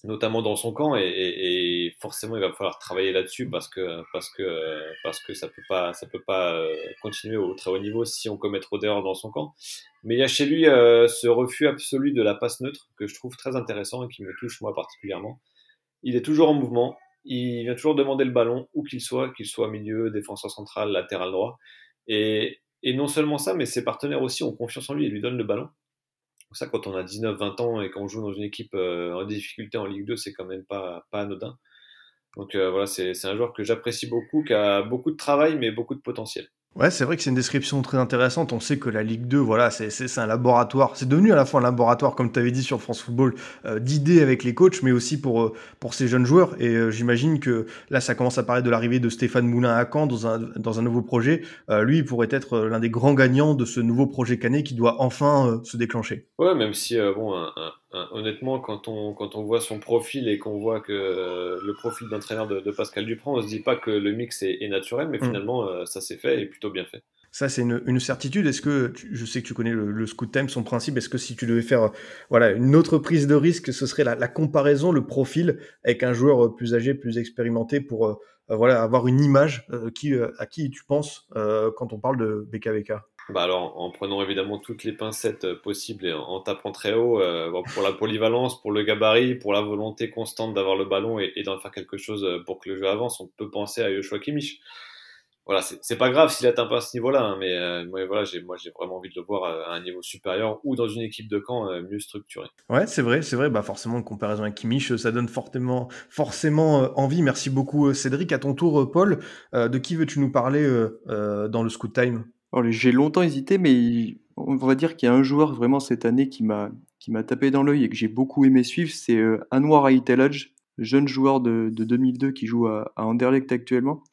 notamment dans son camp, et, et, et forcément il va falloir travailler là-dessus parce que parce que parce que ça peut pas ça peut pas continuer au très haut niveau si on commet trop d'erreurs dans son camp. Mais il y a chez lui euh, ce refus absolu de la passe neutre que je trouve très intéressant et qui me touche moi particulièrement. Il est toujours en mouvement, il vient toujours demander le ballon où qu'il soit, qu'il soit milieu, défenseur central, latéral droit, et et non seulement ça, mais ses partenaires aussi ont confiance en lui et lui donnent le ballon. Ça, quand on a dix-neuf vingt ans et qu'on joue dans une équipe euh, en difficulté en Ligue deux, c'est quand même pas, pas anodin. Donc euh, voilà, c'est, c'est un joueur que j'apprécie beaucoup, qui a beaucoup de travail, mais beaucoup de potentiel. Ouais, c'est vrai que c'est une description très intéressante. On sait que la Ligue deux, voilà, c'est, c'est, c'est un laboratoire. C'est devenu à la fois un laboratoire, comme tu avais dit sur France Football, euh, d'idées avec les coachs, mais aussi pour, euh, pour ces jeunes joueurs. Et euh, j'imagine que là, ça commence à parler de l'arrivée de Stéphane Moulin à Caen dans un, dans un nouveau projet. Euh, lui, il pourrait être l'un des grands gagnants de ce nouveau projet canet qui doit enfin euh, se déclencher. Ouais, même si, euh, bon, un, un, un, honnêtement, quand on, quand on voit son profil et qu'on voit que euh, le profil d'entraîneur de, de Pascal Dupraz, on se dit pas que le mix est, est naturel, mais mmh. finalement, euh, ça s'est fait. Et puis, bien fait. Ça, c'est une, une certitude. Est-ce que, tu, je sais que tu connais le, le scout time, son principe, est-ce que si tu devais faire euh, voilà, une autre prise de risque, ce serait la, la comparaison, le profil avec un joueur euh, plus âgé, plus expérimenté pour euh, euh, voilà, avoir une image euh, qui, euh, à qui tu penses euh, quand on parle de Beka Beka ? Bah alors, en prenant évidemment toutes les pincettes euh, possibles et en, en tapant très haut, euh, pour la polyvalence, pour le gabarit, pour la volonté constante d'avoir le ballon et, et d'en faire quelque chose pour que le jeu avance, on peut penser à Joshua Kimmich. Voilà, c'est, c'est pas grave s'il atteint pas ce niveau-là, hein, mais euh, moi, voilà, j'ai, moi j'ai vraiment envie de le voir à un niveau supérieur ou dans une équipe de Caen euh, mieux structurée. Ouais, c'est vrai, c'est vrai. Bah forcément, en comparaison avec Kimmich, ça donne fortement, forcément euh, envie. Merci beaucoup, Cédric. À ton tour, Paul, euh, de qui veux-tu nous parler euh, euh, dans le Scoot Time ? Alors, j'ai longtemps hésité, mais on va dire qu'il y a un joueur vraiment cette année qui m'a qui m'a tapé dans l'œil et que j'ai beaucoup aimé suivre, c'est euh, Anwar Aitelhadj, jeune joueur de, de deux mille deux qui joue à, à Anderlecht actuellement.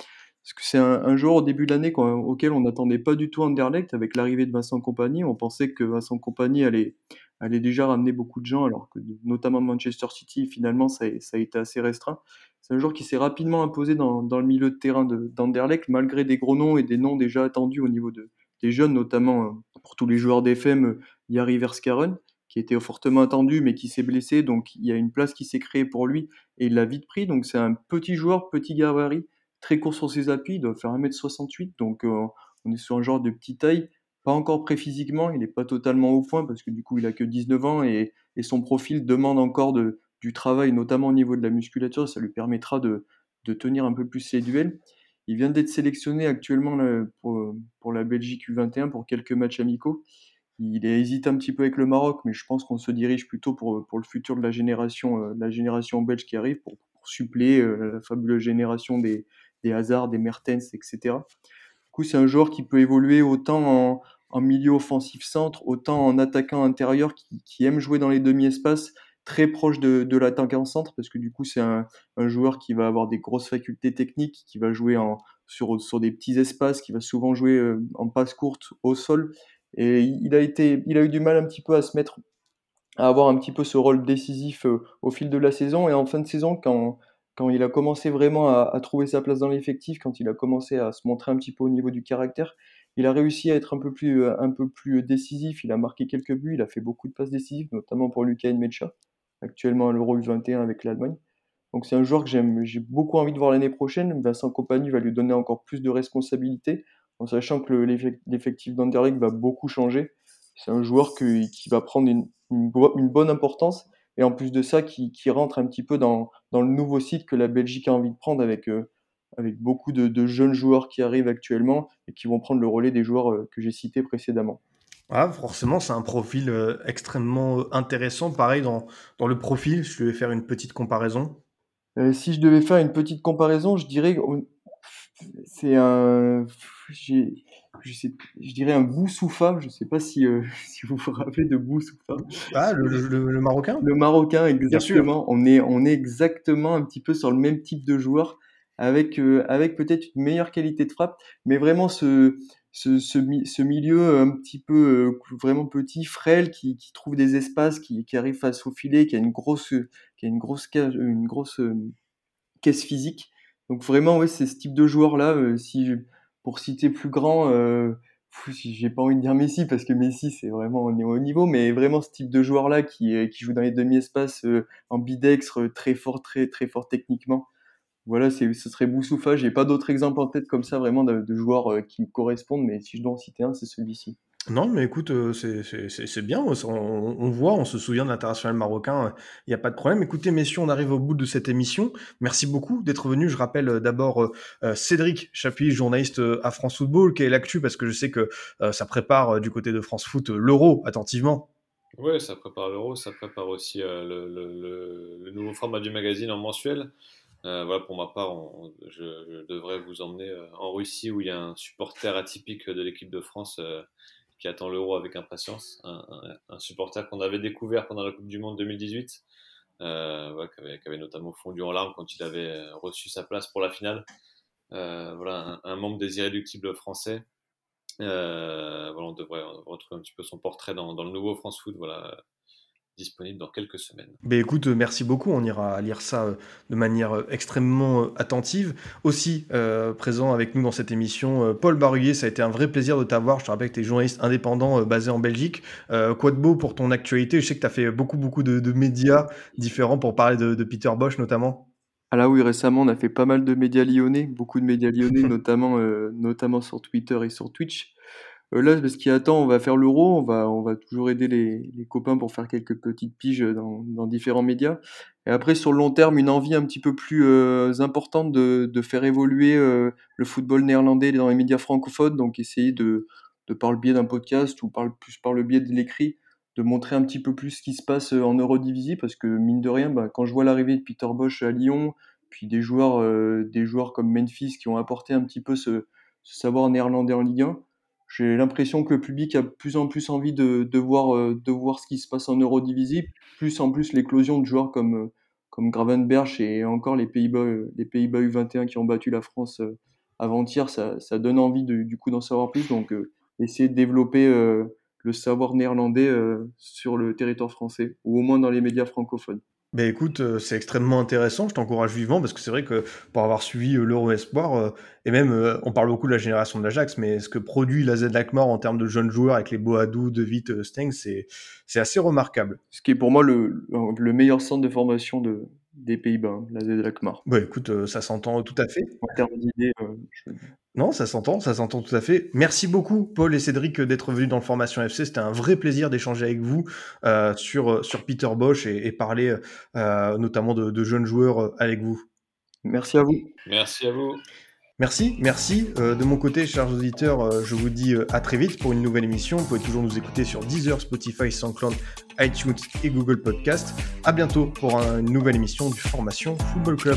Parce que c'est un, un joueur au début de l'année quand, auquel on n'attendait pas du tout Anderlecht avec l'arrivée de Vincent Kompany. On pensait que Vincent Kompany allait, allait déjà ramener beaucoup de gens, alors que notamment Manchester City, finalement, ça, ça a été assez restreint. C'est un joueur qui s'est rapidement imposé dans, dans le milieu de terrain de, d'Anderlecht, malgré des gros noms et des noms déjà attendus au niveau de, des jeunes, notamment pour tous les joueurs d'F M, Yari Verskaren, qui était fortement attendu, mais qui s'est blessé. Donc il y a une place qui s'est créée pour lui et il l'a vite pris. Donc c'est un petit joueur, petit gabarit, très court sur ses appuis, il doit faire un mètre soixante-huit, donc euh, on est sur un genre de petite taille, pas encore prêt physiquement, il n'est pas totalement au point, parce que du coup il a que dix-neuf ans, et, et son profil demande encore de, du travail, notamment au niveau de la musculature, ça lui permettra de, de tenir un peu plus ses duels. Il vient d'être sélectionné actuellement là, pour, pour la Belgique U vingt et un, pour quelques matchs amicaux. Il hésite un petit peu avec le Maroc, mais je pense qu'on se dirige plutôt pour, pour le futur de la génération, euh, la génération belge qui arrive, pour suppléer euh, la fabuleuse génération des, des Hazard, des Mertens, et cetera. Du coup, c'est un joueur qui peut évoluer autant en, en milieu offensif centre, autant en attaquant intérieur, qui, qui aime jouer dans les demi-espaces, très proche de, de l'attaquant centre, parce que du coup, c'est un, un joueur qui va avoir des grosses facultés techniques, qui va jouer en, sur, sur des petits espaces, qui va souvent jouer euh, en passe courte au sol. Et il a, été, il a eu du mal un petit peu à se mettre, à avoir un petit peu ce rôle décisif euh, au fil de la saison. Et en fin de saison, quand, quand il a commencé vraiment à, à trouver sa place dans l'effectif, quand il a commencé à se montrer un petit peu au niveau du caractère, il a réussi à être un peu plus, un peu plus décisif. Il a marqué quelques buts, il a fait beaucoup de passes décisives, notamment pour Lucas Nmecha, actuellement à l'Euro U vingt et un avec l'Allemagne. Donc c'est un joueur que j'aime, j'ai beaucoup envie de voir l'année prochaine. Vincent Kompany va lui donner encore plus de responsabilités, en sachant que le, l'effectif d'Anderlecht va beaucoup changer. C'est un joueur que, qui va prendre une, une, une bonne importance, et en plus de ça, qui, qui rentre un petit peu dans, dans le nouveau cycle que la Belgique a envie de prendre, avec, euh, avec beaucoup de, de jeunes joueurs qui arrivent actuellement et qui vont prendre le relais des joueurs euh, que j'ai cités précédemment. Voilà, forcément, c'est un profil euh, extrêmement intéressant. Pareil, dans, dans le profil, je vais faire une petite comparaison. Euh, si je devais faire une petite comparaison, je dirais... C'est un, j'ai, je, sais, je dirais un Boussoufa. Je ne sais pas si, euh, si vous vous rappelez de Boussoufa. Ah, le, le, le Marocain. Le Marocain, exactement. On est, on est exactement un petit peu sur le même type de joueur, avec, euh, avec peut-être une meilleure qualité de frappe, mais vraiment ce, ce, ce, ce milieu un petit peu euh, vraiment petit, frêle, qui, qui trouve des espaces, qui, qui arrive face au filet, qui a une grosse, qui a une grosse, cage, une grosse euh, caisse physique. Donc vraiment, ouais, c'est ce type de joueur-là. Euh, si je, pour citer plus grand, euh, pff, j'ai pas envie de dire Messi, parce que Messi, c'est vraiment on est au niveau, mais vraiment ce type de joueur-là qui, euh, qui joue dans les demi-espaces, euh, ambidextre, euh, très fort, très très fort techniquement. Voilà, c'est, ce serait Boussoufa. J'ai pas d'autres exemples en tête comme ça, vraiment, de, de joueurs euh, qui me correspondent, mais si je dois en citer un, c'est celui-ci. Non, mais écoute, euh, c'est, c'est, c'est, c'est bien, on, on voit, on se souvient de l'international marocain, il euh, n'y a pas de problème. Écoutez, messieurs, on arrive au bout de cette émission. Merci beaucoup d'être venus. Je rappelle euh, d'abord euh, Cédric Chapuis, journaliste euh, à France Football, qui est l'actu, parce que je sais que euh, ça prépare euh, du côté de France Foot euh, l'Euro, attentivement. Oui, ça prépare l'Euro, ça prépare aussi euh, le, le, le nouveau format du magazine en mensuel. Euh, voilà, pour ma part, on, on, je, je devrais vous emmener euh, en Russie, où il y a un supporter atypique de l'équipe de France euh, qui attend l'Euro avec impatience, un, un, un supporter qu'on avait découvert pendant la Coupe du Monde deux mille dix-huit, euh, ouais, qui, avait, qui avait notamment fondu en larmes quand il avait reçu sa place pour la finale. Euh, voilà, un, un membre des irréductibles français. Euh, voilà, on devrait retrouver un petit peu son portrait dans, dans le nouveau France Foot. Voilà. Disponible dans quelques semaines. Mais écoute, merci beaucoup, on ira lire ça euh, de manière euh, extrêmement euh, attentive. Aussi euh, présent avec nous dans cette émission, euh, Paul Baruyer, ça a été un vrai plaisir de t'avoir. Je te rappelle que tu es journaliste indépendant euh, basé en Belgique. Euh, quoi de beau pour ton actualité? Je sais que tu as fait beaucoup, beaucoup de, de médias différents pour parler de, de Peter Bosz notamment. Ah là oui, récemment on a fait pas mal de médias lyonnais, beaucoup de médias lyonnais, notamment, euh, notamment sur Twitter et sur Twitch. Là, parce qu'il attend, on va faire l'Euro, on va, on va toujours aider les, les copains pour faire quelques petites piges dans, dans différents médias. Et après, sur le long terme, une envie un petit peu plus euh, importante de, de faire évoluer euh, le football néerlandais dans les médias francophones. Donc, essayer de, de par le biais d'un podcast ou par le, plus par le biais de l'écrit, de montrer un petit peu plus ce qui se passe en Eredivisie, parce que mine de rien, bah, quand je vois l'arrivée de Peter Bosz à Lyon, puis des joueurs, euh, des joueurs comme Memphis qui ont apporté un petit peu ce, ce savoir néerlandais en Ligue un. J'ai l'impression que le public a de plus en plus envie de, de, voir, de voir ce qui se passe en Eredivisie, plus en plus l'éclosion de joueurs comme, comme Gravenberch et encore les Pays-Bas, les Pays-Bas U vingt et un qui ont battu la France avant-hier, ça, ça donne envie de, du coup d'en savoir plus, donc euh, essayer de développer euh, le savoir néerlandais euh, sur le territoire français, ou au moins dans les médias francophones. Ben écoute, c'est extrêmement intéressant, je t'encourage vivement, parce que c'est vrai que pour avoir suivi l'Euro Espoir, et même on parle beaucoup de la génération de l'Ajax, mais ce que produit la Z-Lacmar en termes de jeunes joueurs avec les Boadou, De Witt, Steng, c'est, c'est assez remarquable. Ce qui est pour moi le, le meilleur centre de formation de, des Pays-Bas, la Z-Lacmar. Ben écoute, ça s'entend tout à fait. En termes d'idées, euh, je... Non, ça s'entend, ça s'entend tout à fait. Merci beaucoup, Paul et Cédric, d'être venus dans le Formation F C. C'était un vrai plaisir d'échanger avec vous euh, sur, sur Peter Bosz et, et parler euh, notamment de, de jeunes joueurs avec vous. Merci à vous. Merci à vous. Merci, merci. Euh, de mon côté, chers auditeurs, euh, je vous dis euh, à très vite pour une nouvelle émission. Vous pouvez toujours nous écouter sur Deezer, Spotify, SoundCloud, iTunes et Google Podcast. À bientôt pour un, une nouvelle émission du Formation Football Club.